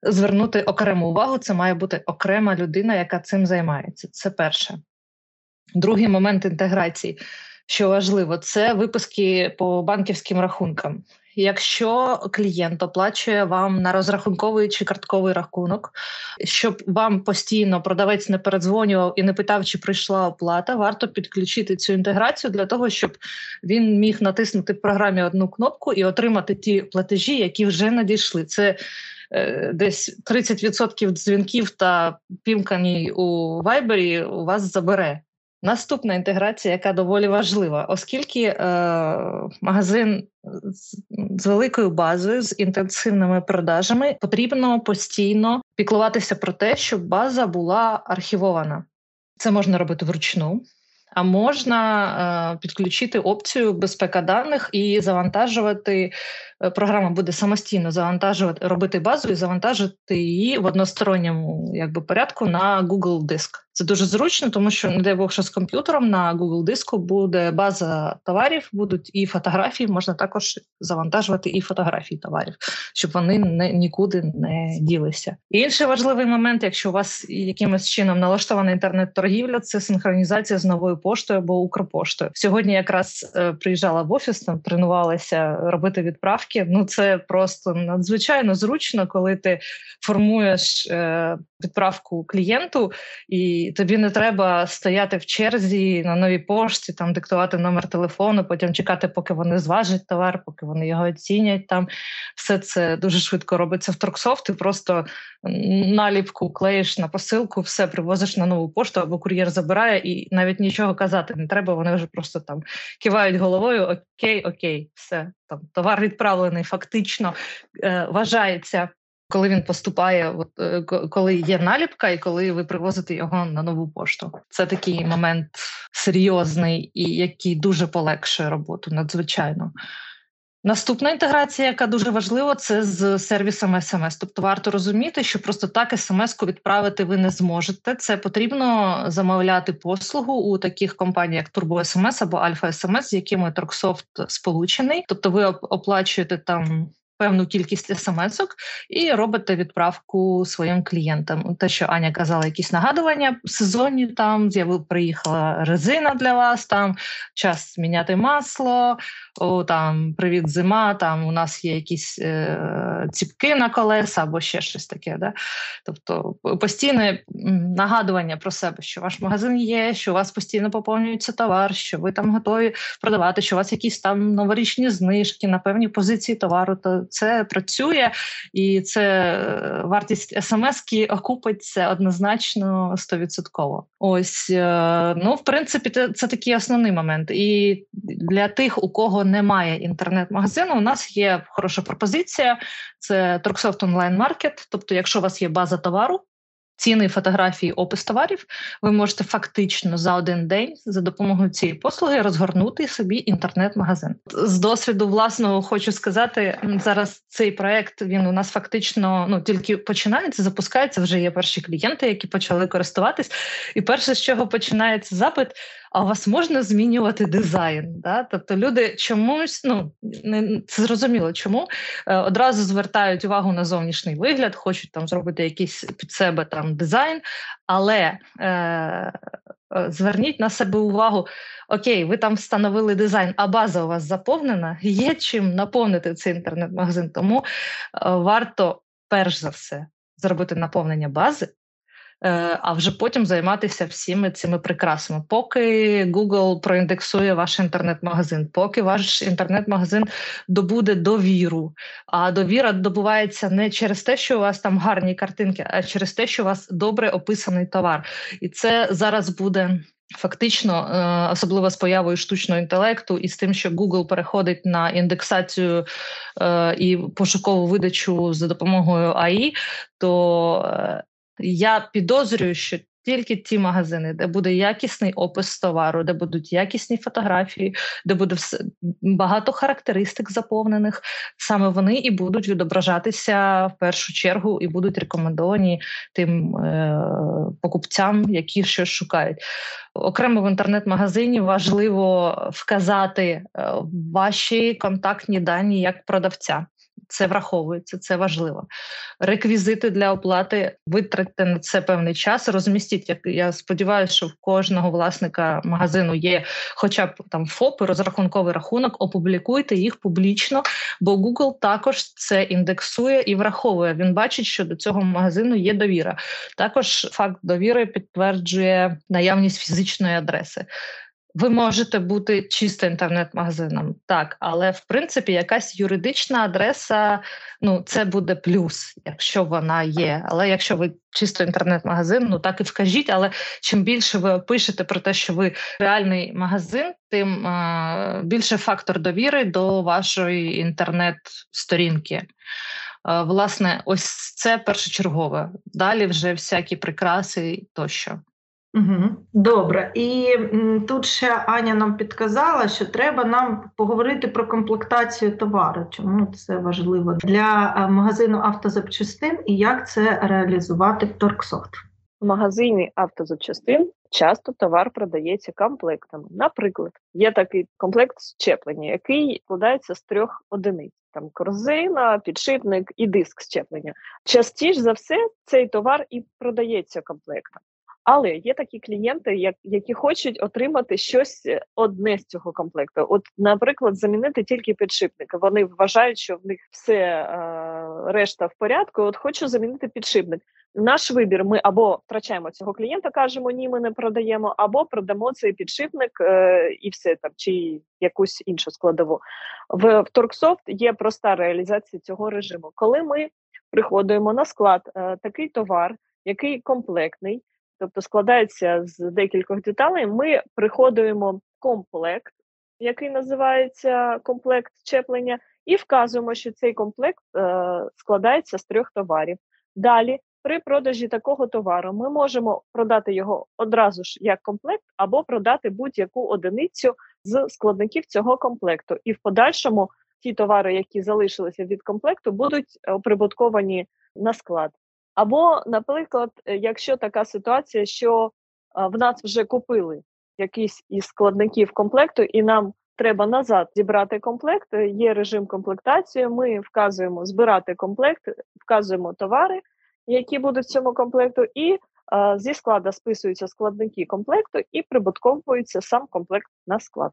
звернути окрему увагу. Це має бути окрема людина, яка цим займається. Це перше. Другий момент інтеграції, що важливо, це виписки по банківським рахункам. Якщо клієнт оплачує вам на розрахунковий чи картковий рахунок, щоб вам постійно продавець не передзвонював і не питав, чи прийшла оплата, варто підключити цю інтеграцію для того, щоб він міг натиснути в програмі одну кнопку і отримати ті платежі, які вже надійшли. Це десь тридцять відсотків дзвінків та пімкані у Вайбері у вас забере. Наступна інтеграція, яка доволі важлива, оскільки е, магазин з, з великою базою, з інтенсивними продажами, потрібно постійно піклуватися про те, щоб база була архівована. Це можна робити вручну, а можна е, підключити опцію безпека даних і завантажувати, е, програма буде самостійно завантажувати, робити базу і завантажити її в односторонньому, якби, порядку на Google Диск. Це дуже зручно, тому що, не дай Бог, що з комп'ютером на Google Диску буде база товарів, будуть і фотографії, можна також завантажувати і фотографії товарів, щоб вони не, нікуди не ділися. І інший важливий момент, якщо у вас якимось чином налаштована інтернет-торгівля, це синхронізація з новою поштою або Укрпоштою. Сьогодні якраз приїжджала в офіс, там тренувалася робити відправки. Ну, це просто надзвичайно зручно, коли ти формуєш е, відправку клієнту і І тобі не треба стояти в черзі на новій пошті, там диктувати номер телефону, потім чекати, поки вони зважать товар, поки вони його оцінять. Там все це дуже швидко робиться в Торгсофт. Ти просто наліпку клеїш на посилку, все привозиш на нову пошту, або кур'єр забирає, і навіть нічого казати не треба. Вони вже просто там кивають головою, окей, окей, все, там товар відправлений, фактично е, вважається. Коли він поступає, коли є наліпка і коли ви привозите його на нову пошту. Це такий момент серйозний і який дуже полегшує роботу, надзвичайно. Наступна інтеграція, яка дуже важлива, це з сервісами ес ем ес. Тобто варто розуміти, що просто так ес ем ес-ку відправити ви не зможете. Це потрібно замовляти послугу у таких компаній, як Turbo ес ем ес або Alpha ес ем ес, з якими Торгсофт сполучений. Тобто ви оплачуєте там певну кількість смс-ок і робите відправку своїм клієнтам. Те, що Аня казала, якісь нагадування сезонні, там з'явив, приїхала резина для вас, там час міняти масло, о, там привіт, зима, там у нас є якісь е- ціпки на колеса або ще щось таке. Да? Тобто постійне нагадування про себе, що ваш магазин є, що у вас постійно поповнюється товар, що ви там готові продавати, що у вас якісь там новорічні знижки на певні позиції товару. То це працює, і це вартість смс-ки окупиться однозначно сто відсотків. Ось, ну, в принципі, це такий основний момент. І для тих, у кого немає інтернет-магазину, у нас є хороша пропозиція. Це Торгсофт онлайн-маркет. Тобто, якщо у вас є база товару, ціни, фотографії, опис товарів, ви можете фактично за один день за допомогою цієї послуги розгорнути собі інтернет-магазин. З досвіду власного хочу сказати, зараз цей проект, він у нас фактично, ну, тільки починається, запускається, вже є перші клієнти, які почали користуватись. І перше, з чого починається запит – а у вас можна змінювати дизайн? Да? Тобто люди чомусь, ну, не, це зрозуміло чому, одразу звертають увагу на зовнішній вигляд, хочуть там зробити якийсь під себе там дизайн, але е- зверніть на себе увагу, окей, ви там встановили дизайн, а база у вас заповнена, є чим наповнити цей інтернет-магазин, тому варто перш за все зробити наповнення бази, а вже потім займатися всіми цими прикрасами. Поки Google проіндексує ваш інтернет-магазин, поки ваш інтернет-магазин добуде довіру. А довіра добувається не через те, що у вас там гарні картинки, а через те, що у вас добре описаний товар. І це зараз буде фактично, особливо з появою штучного інтелекту і з тим, що Google переходить на індексацію і пошукову видачу за допомогою ей ай, то я підозрюю, що тільки ті магазини, де буде якісний опис товару, де будуть якісні фотографії, де буде багато характеристик заповнених, саме вони і будуть відображатися в першу чергу і будуть рекомендовані тим е- покупцям, які щось шукають. Окремо в інтернет-магазині важливо вказати ваші контактні дані як продавця. Це враховується, це важливо. Реквізити для оплати, витратьте на це певний час, розмістіть. Я сподіваюся, що в кожного власника магазину є хоча б там ФОП, розрахунковий рахунок, опублікуйте їх публічно, бо Google також це індексує і враховує. Він бачить, що до цього магазину є довіра. Також факт довіри підтверджує наявність фізичної адреси. Ви можете бути чисто інтернет-магазином, так, але, в принципі, якась юридична адреса, ну, це буде плюс, якщо вона є. Але якщо ви чисто інтернет-магазин, ну, так і вкажіть, але чим більше ви пишете про те, що ви реальний магазин, тим е- більше фактор довіри до вашої інтернет-сторінки. Е- власне, ось це першочергове. Далі вже всякі прикраси тощо. Добре. І тут ще Аня нам підказала, що треба нам поговорити про комплектацію товару. Чому це важливо для магазину автозапчастин і як це реалізувати в Торгсофт? В магазині автозапчастин часто товар продається комплектами. Наприклад, є такий комплект щеплення, який складається з трьох одиниць. Там корзина, підшипник і диск щеплення. Частіше за все цей товар і продається комплектом. Але є такі клієнти, які хочуть отримати щось одне з цього комплекту. От, наприклад, замінити тільки підшипник. Вони вважають, що в них все е, решта в порядку. От хочу замінити підшипник. Наш вибір: ми або втрачаємо цього клієнта, кажемо, ні, ми не продаємо, або продамо цей підшипник е, і все там, чи якусь іншу складову. В, в Торгсофт є проста реалізація цього режиму. Коли ми приходимо на склад, е, такий товар, який комплектний, тобто складається з декількох деталей, ми приходимо в комплект, який називається комплект щеплення, і вказуємо, що цей комплект е- складається з трьох товарів. Далі, при продажі такого товару, ми можемо продати його одразу ж як комплект, або продати будь-яку одиницю з складників цього комплекту. І в подальшому ті товари, які залишилися від комплекту, будуть оприбутковані на склад. Або, наприклад, якщо така ситуація, що в нас вже купили якийсь із складників комплекту, і нам треба назад зібрати комплект, є режим комплектації, ми вказуємо збирати комплект, вказуємо товари, які будуть в цьому комплекту, і е, зі склада списуються складники комплекту і прибутковується сам комплект на склад.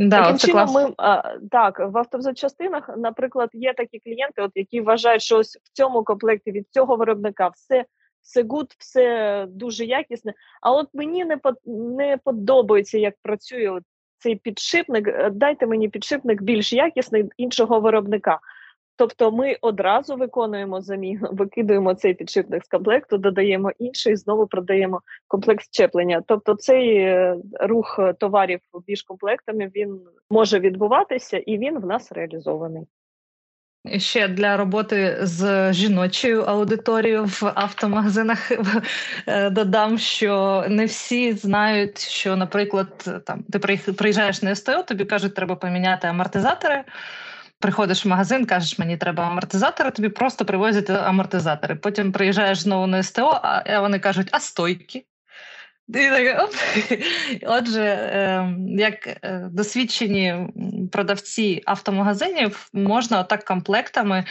Да, таким чином, ми, а, так, в автозапчастинах, наприклад, є такі клієнти, от, які вважають, що ось в цьому комплекті від цього виробника все, все гуд, все дуже якісне, а от мені не, по, не подобається, як працює от цей підшипник, дайте мені підшипник більш якісний іншого виробника. Тобто ми одразу виконуємо заміну, викидуємо цей підшипник з комплекту, додаємо інший, знову продаємо комплект щеплення. Тобто цей рух товарів між комплектами, він може відбуватися і він в нас реалізований. Ще для роботи з жіночою аудиторією в автомагазинах додам, що не всі знають, що, наприклад, там ти приїжджаєш на ес те о, тобі кажуть, треба поміняти амортизатори. Приходиш в магазин, кажеш, мені треба амортизатори, тобі просто привозять амортизатори. Потім приїжджаєш знову на ес те о, а вони кажуть, а стойки? Так, отже, як досвідчені продавці автомагазинів, можна отак комплектами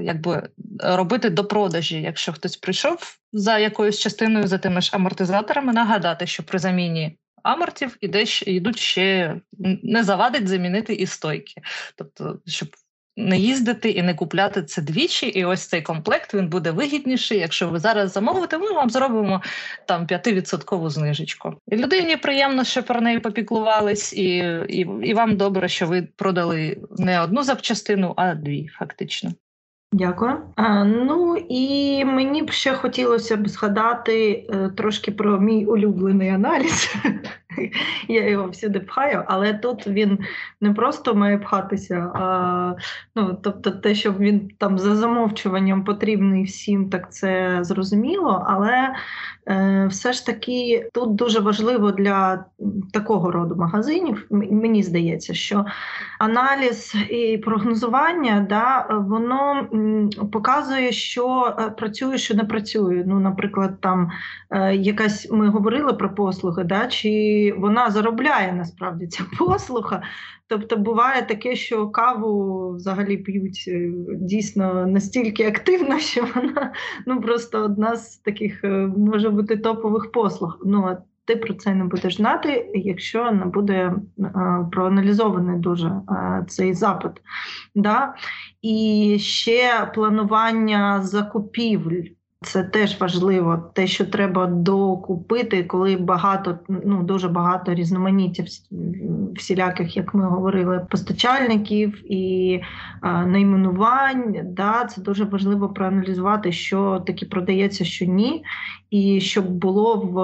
якби робити до продажі. Якщо хтось прийшов за якоюсь частиною, за тими ж амортизаторами, нагадати, що при заміні амортів іде, йдуть ще, не завадить замінити і стойки. Тобто, щоб не їздити і не купляти це двічі, і ось цей комплект, він буде вигідніший. Якщо ви зараз замовите, ми вам зробимо там п'ять відсотків знижечку. І людині приємно, що про неї попіклувались, і, і, і вам добре, що ви продали не одну запчастину, а дві фактично. Дякую. А, ну і мені б ще хотілося б згадати е, трошки про мій улюблений аналіз. я його всюди пхаю, але тут він не просто має пхатися, а, ну, тобто те, що він там за замовчуванням потрібний всім, так це зрозуміло, але е, все ж таки тут дуже важливо для такого роду магазинів, мені здається, що аналіз і прогнозування, да, воно м, показує, що працює, що не працює. Ну, наприклад, там е, якась, ми говорили про послуги, да, чи вона заробляє насправді ця послуга. Тобто буває таке, що каву взагалі п'ють дійсно настільки активно, що вона, ну, просто одна з таких, може бути, топових послуг. Ну, а ти про це не будеш знати, якщо не буде а, проаналізований дуже а, цей запит. Да? І ще планування закупівель. Це теж важливо, те, що треба докупити, коли багато, ну, дуже багато різноманіття всіляких, як ми говорили, постачальників і е, найменувань. Да, це дуже важливо проаналізувати, що таки продається, що ні, і щоб було в,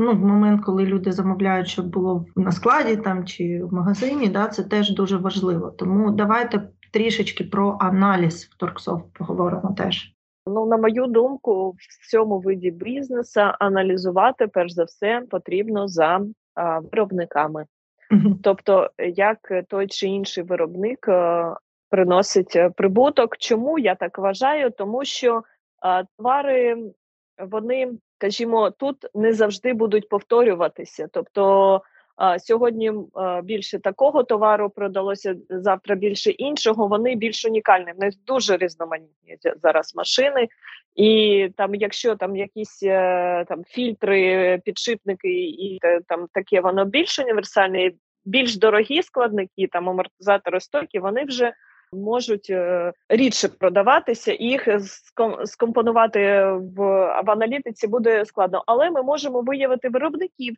ну, в момент, коли люди замовляють, щоб було на складі там чи в магазині, да, це теж дуже важливо. Тому давайте трішечки про аналіз в Торгсофт поговоримо теж. Ну, на мою думку, в цьому виді бізнесу аналізувати, перш за все, потрібно за а, виробниками. Mm-hmm. Тобто, як той чи інший виробник а, приносить прибуток. Чому я так вважаю? Тому що а, товари, вони, скажімо, тут не завжди будуть повторюватися. Тобто, а, сьогодні а, більше такого товару продалося, завтра більше іншого, вони більш унікальні. В них дуже різноманітні зараз машини, і там, якщо там якісь там фільтри, підшипники і там таке, воно більш універсальне, більш дорогі складники, там амортизатори стойки, вони вже можуть рідше продаватися, і їх скомпонувати в, в аналітиці буде складно. Але ми можемо виявити виробників,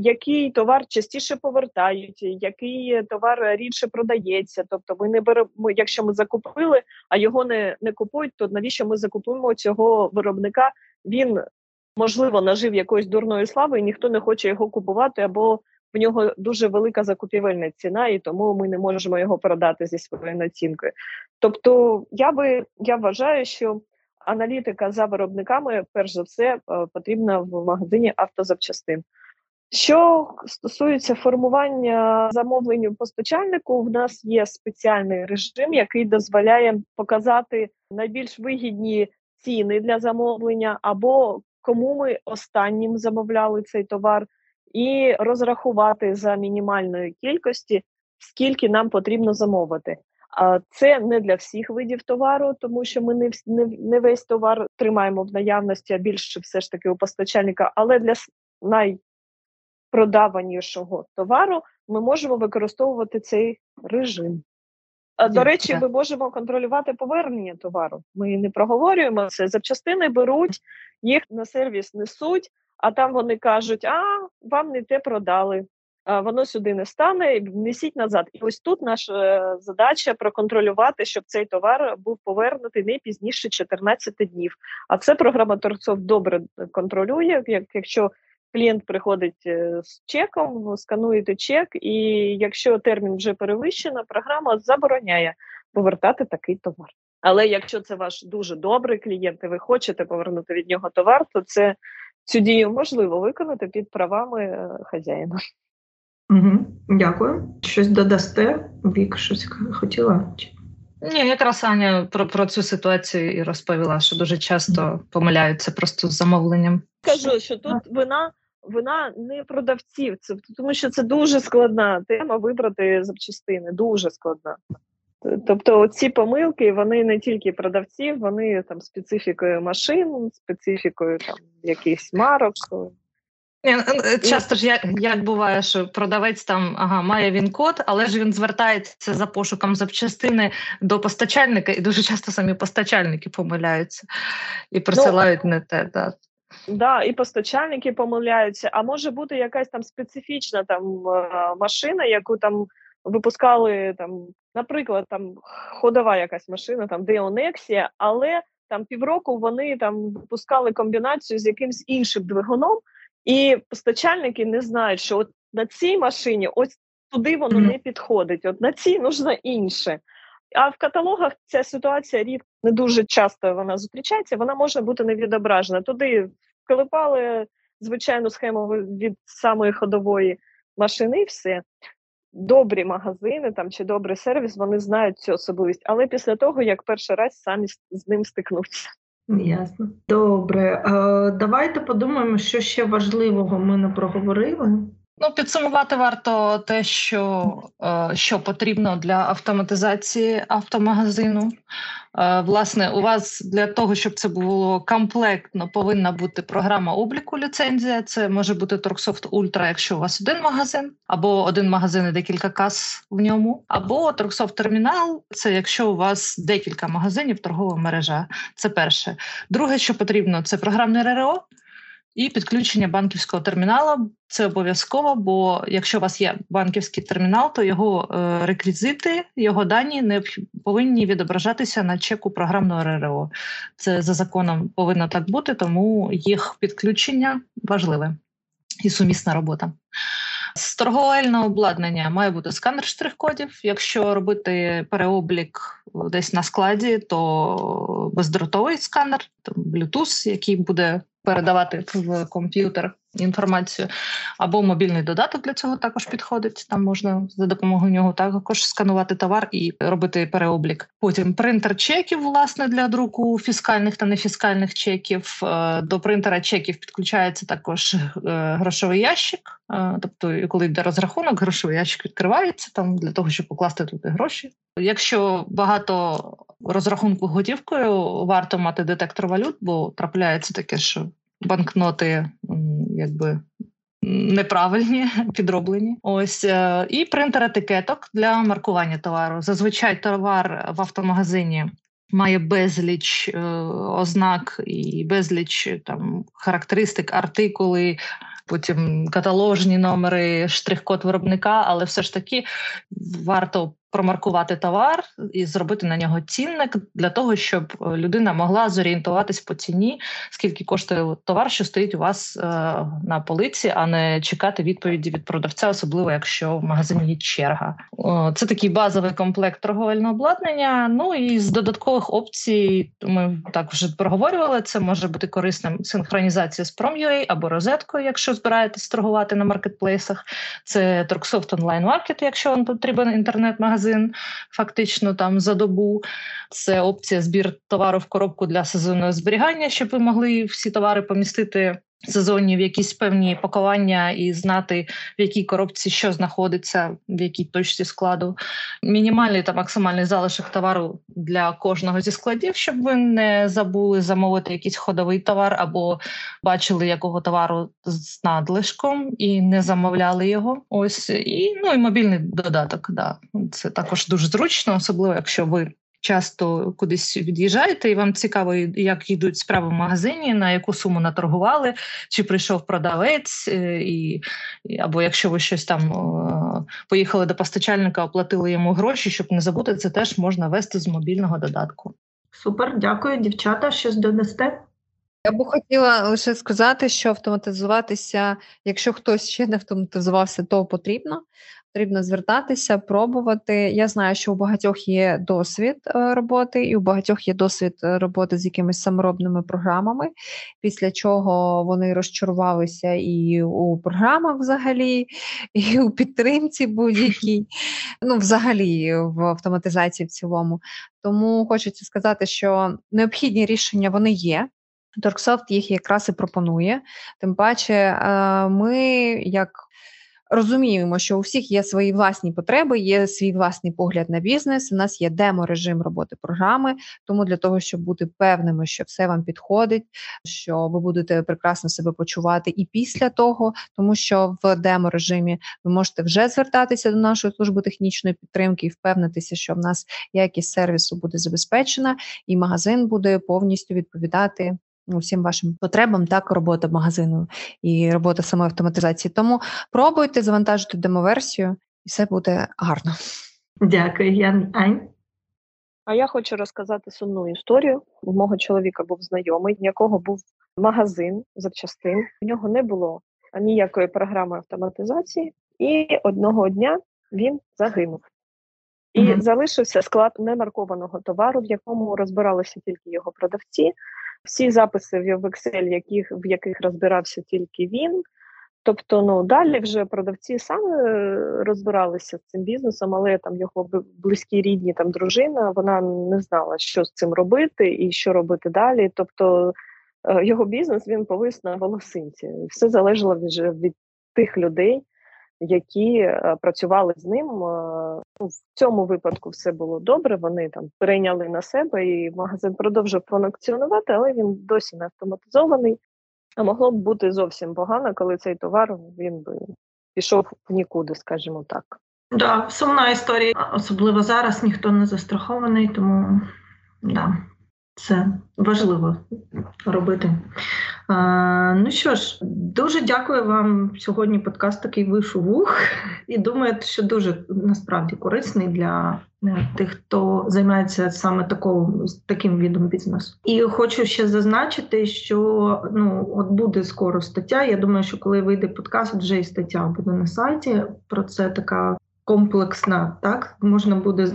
який товар частіше повертають, який товар рідше продається. Тобто ми не беремо, якщо ми закупили, а його не, не купують, то навіщо ми закупуємо цього виробника? Він, можливо, нажив якоїсь дурної слави, і ніхто не хоче його купувати, або в нього дуже велика закупівельна ціна, і тому ми не можемо його продати зі своєю націнкою. Тобто я би я вважаю, що аналітика за виробниками, перш за все, потрібна в магазині автозапчастин. Що стосується формування замовлень постачальнику, в нас є спеціальний режим, який дозволяє показати найбільш вигідні ціни для замовлення, або кому ми останнім замовляли цей товар, і розрахувати за мінімальної кількості, скільки нам потрібно замовити. Це не для всіх видів товару, тому що ми не, не, не весь товар тримаємо в наявності, а більше все ж таки у постачальника, але для найпродаванішого товару ми можемо використовувати цей режим. До речі, ми можемо контролювати повернення товару. Ми не проговорюємо це. Запчастини беруть, їх на сервіс несуть, а там вони кажуть, а вам не те продали, а воно сюди не стане, несіть назад. І ось тут наша задача проконтролювати, щоб цей товар був повернутий не пізніше чотирнадцяти днів. А це програма Торгсофт добре контролює, як, якщо клієнт приходить з чеком, скануєте чек, і якщо термін вже перевищено, програма забороняє повертати такий товар. Але якщо це ваш дуже добрий клієнт, і ви хочете повернути від нього товар, то це, цю дію можливо виконати під правами хазяїна. Угу. Дякую. Щось додасте? Вік, щось хотіла? Ні, якраз Аня про, про цю ситуацію і розповіла, що дуже часто помиляються просто з замовленням. Кажу, що тут вина, вина не продавців, це, тому що це дуже складна тема вибрати запчастини, дуже складна. Тобто ці помилки, вони не тільки продавців, вони там специфікою машин, специфікою там якихось марок. Часто ж як, як буває, що продавець там, ага, має він код, але ж він звертається за пошуком запчастини до постачальника, і дуже часто самі постачальники помиляються і присилають ну, не те. Да. Да, і постачальники помиляються, а може бути якась там специфічна там машина, яку там випускали, там, наприклад, там ходова якась машина, там Деонексія, але там півроку вони там випускали комбінацію з якимсь іншим двигуном, І постачальники не знають, що от на цій машині ось туди воно mm-hmm. не підходить, от на цій нужно інше. А в каталогах ця ситуація рідко, не дуже часто вона зустрічається, вона може бути не відображена. Туди вклепали звичайну схему від самої ходової машини і все. Добрі магазини там, чи добрий сервіс, вони знають цю особливість, але після того, як перший раз самі з ним стикнуться. Ясно. Добре. Давайте подумаємо, що ще важливого ми не проговорили. Ну, підсумувати варто те, що, що потрібно для автоматизації автомагазину. Власне, у вас для того, щоб це було комплектно, повинна бути програма обліку ліцензія. Це може бути Торгсофт Ультра, якщо у вас один магазин, або один магазин і декілька кас в ньому, або Торгсофт Термінал, це якщо у вас декілька магазинів, торгова мережа. Це перше. Друге, що потрібно, це програмне РРО. І підключення банківського терміналу – це обов'язково, бо якщо у вас є банківський термінал, то його реквізити, його дані не повинні відображатися на чеку програмного РРО. Це за законом повинно так бути, тому їх підключення важливе і сумісна робота. З торговельного обладнання має бути сканер штрих-кодів. Якщо робити переоблік десь на складі, то бездротовий сканер, Bluetooth, який буде передавати в комп'ютер інформацію, або мобільний додаток для цього також підходить. Там можна за допомогою нього також сканувати товар і робити переоблік. Потім принтер чеків, власне, для друку фіскальних та нефіскальних чеків. До принтера чеків підключається також грошовий ящик. Тобто, коли йде розрахунок, грошовий ящик відкривається там для того, щоб покласти туди гроші. Якщо багато розрахунку готівкою, варто мати детектор валют, бо трапляється таке, що банкноти якби неправильні, підроблені. Ось. І принтер етикеток для маркування товару. Зазвичай товар в автомагазині має безліч ознак і безліч там характеристик, артикули, потім каталожні номери, штрих-код виробника, але все ж таки варто промаркувати товар і зробити на нього цінник для того, щоб людина могла зорієнтуватись по ціні, скільки коштує товар, що стоїть у вас е- на полиці, а не чекати відповіді від продавця, особливо якщо в магазині є черга. О, це такий базовий комплект торговельного обладнання. Ну і з додаткових опцій, ми так вже проговорювали, це може бути корисним синхронізація з Prom.ю ей або Розеткою, якщо збираєтесь торгувати на маркетплейсах. Це Торгсофт онлайн-маркет, якщо вам потрібен інтернет-магазин, фактично там за добу. Це опція збір товару в коробку для сезонного зберігання, щоб ви могли всі товари помістити сезонні в якісь певні пакування і знати, в якій коробці що знаходиться, в якій точці складу. Мінімальний та максимальний залишок товару для кожного зі складів, щоб ви не забули замовити якийсь ходовий товар або бачили якого товару з надлишком і не замовляли його. Ось. І, ну, і мобільний додаток. Да. Це також дуже зручно, особливо якщо ви часто кудись від'їжджаєте, і вам цікаво, як йдуть справи в магазині, на яку суму наторгували, чи прийшов продавець, і, або якщо ви щось там поїхали до постачальника, оплатили йому гроші, щоб не забути, це теж можна вести з мобільного додатку. Супер, дякую, дівчата. Щось додасте? Я б хотіла лише сказати, що автоматизуватися, якщо хтось ще не автоматизувався, то потрібно. Потрібно звертатися, пробувати. Я знаю, що у багатьох є досвід роботи, і у багатьох є досвід роботи з якимись саморобними програмами, після чого вони розчарувалися і у програмах взагалі, і у підтримці будь-якій, ну взагалі в автоматизації в цілому. Тому хочеться сказати, що необхідні рішення вони є. Торгсофт їх якраз і пропонує. Тим паче ми, як розуміємо, що у всіх є свої власні потреби, є свій власний погляд на бізнес, у нас є демо-режим роботи програми, тому для того, щоб бути певними, що все вам підходить, що ви будете прекрасно себе почувати і після того, тому що в демо-режимі ви можете вже звертатися до нашої служби технічної підтримки і впевнитися, що в нас якість сервісу буде забезпечена і магазин буде повністю відповідати усім вашим потребам, так, робота магазину і робота самої автоматизації. Тому пробуйте, завантажуйте демоверсію, і все буде гарно. Дякую, Ян. Ань? А я хочу розказати сумну історію. У мого чоловіка був знайомий, в якого був магазин запчастин. У нього не було ніякої програми автоматизації, і одного дня він загинув. І mm-hmm. залишився склад немаркованого товару, в якому розбиралися тільки його продавці, всі записи в Excel, яких, в яких розбирався тільки він. Тобто, ну, далі вже продавці самі розбиралися з цим бізнесом, але там його близькі, рідні, там дружина, вона не знала, що з цим робити і що робити далі. Тобто, його бізнес, він повис на волосинці. Все залежало від, від тих людей, які працювали з ним. В цьому випадку все було добре, вони там перейняли на себе, і магазин продовжив функціонувати, але він досі не автоматизований. А могло б бути зовсім погано, коли цей товар, він би пішов в нікуди, скажімо так. Да, сумна історія. Особливо зараз ніхто не застрахований, тому да, це важливо робити. А, ну що ж, дуже дякую вам. Сьогодні подкаст такий вийшов вух. І думаю, що дуже насправді корисний для тих, хто займається саме такого, таким видом бізнесу. І хочу ще зазначити, що ну, от буде скоро стаття. Я думаю, що коли вийде подкаст, вже і стаття буде на сайті. Про це така комплексна, так? Можна буде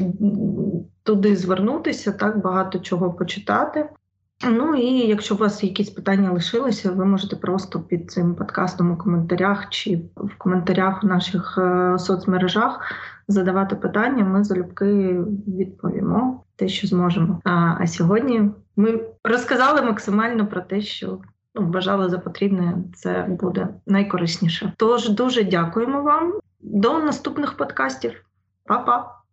туди звернутися, так? Багато чого почитати. Ну і якщо у вас якісь питання лишилися, ви можете просто під цим подкастом у коментарях чи в коментарях у наших соцмережах задавати питання, ми залюбки відповімо те, що зможемо. А, а сьогодні ми розказали максимально про те, що ну, вважали за потрібне, це буде найкорисніше. Тож дуже дякуємо вам. До наступних подкастів. Па-па!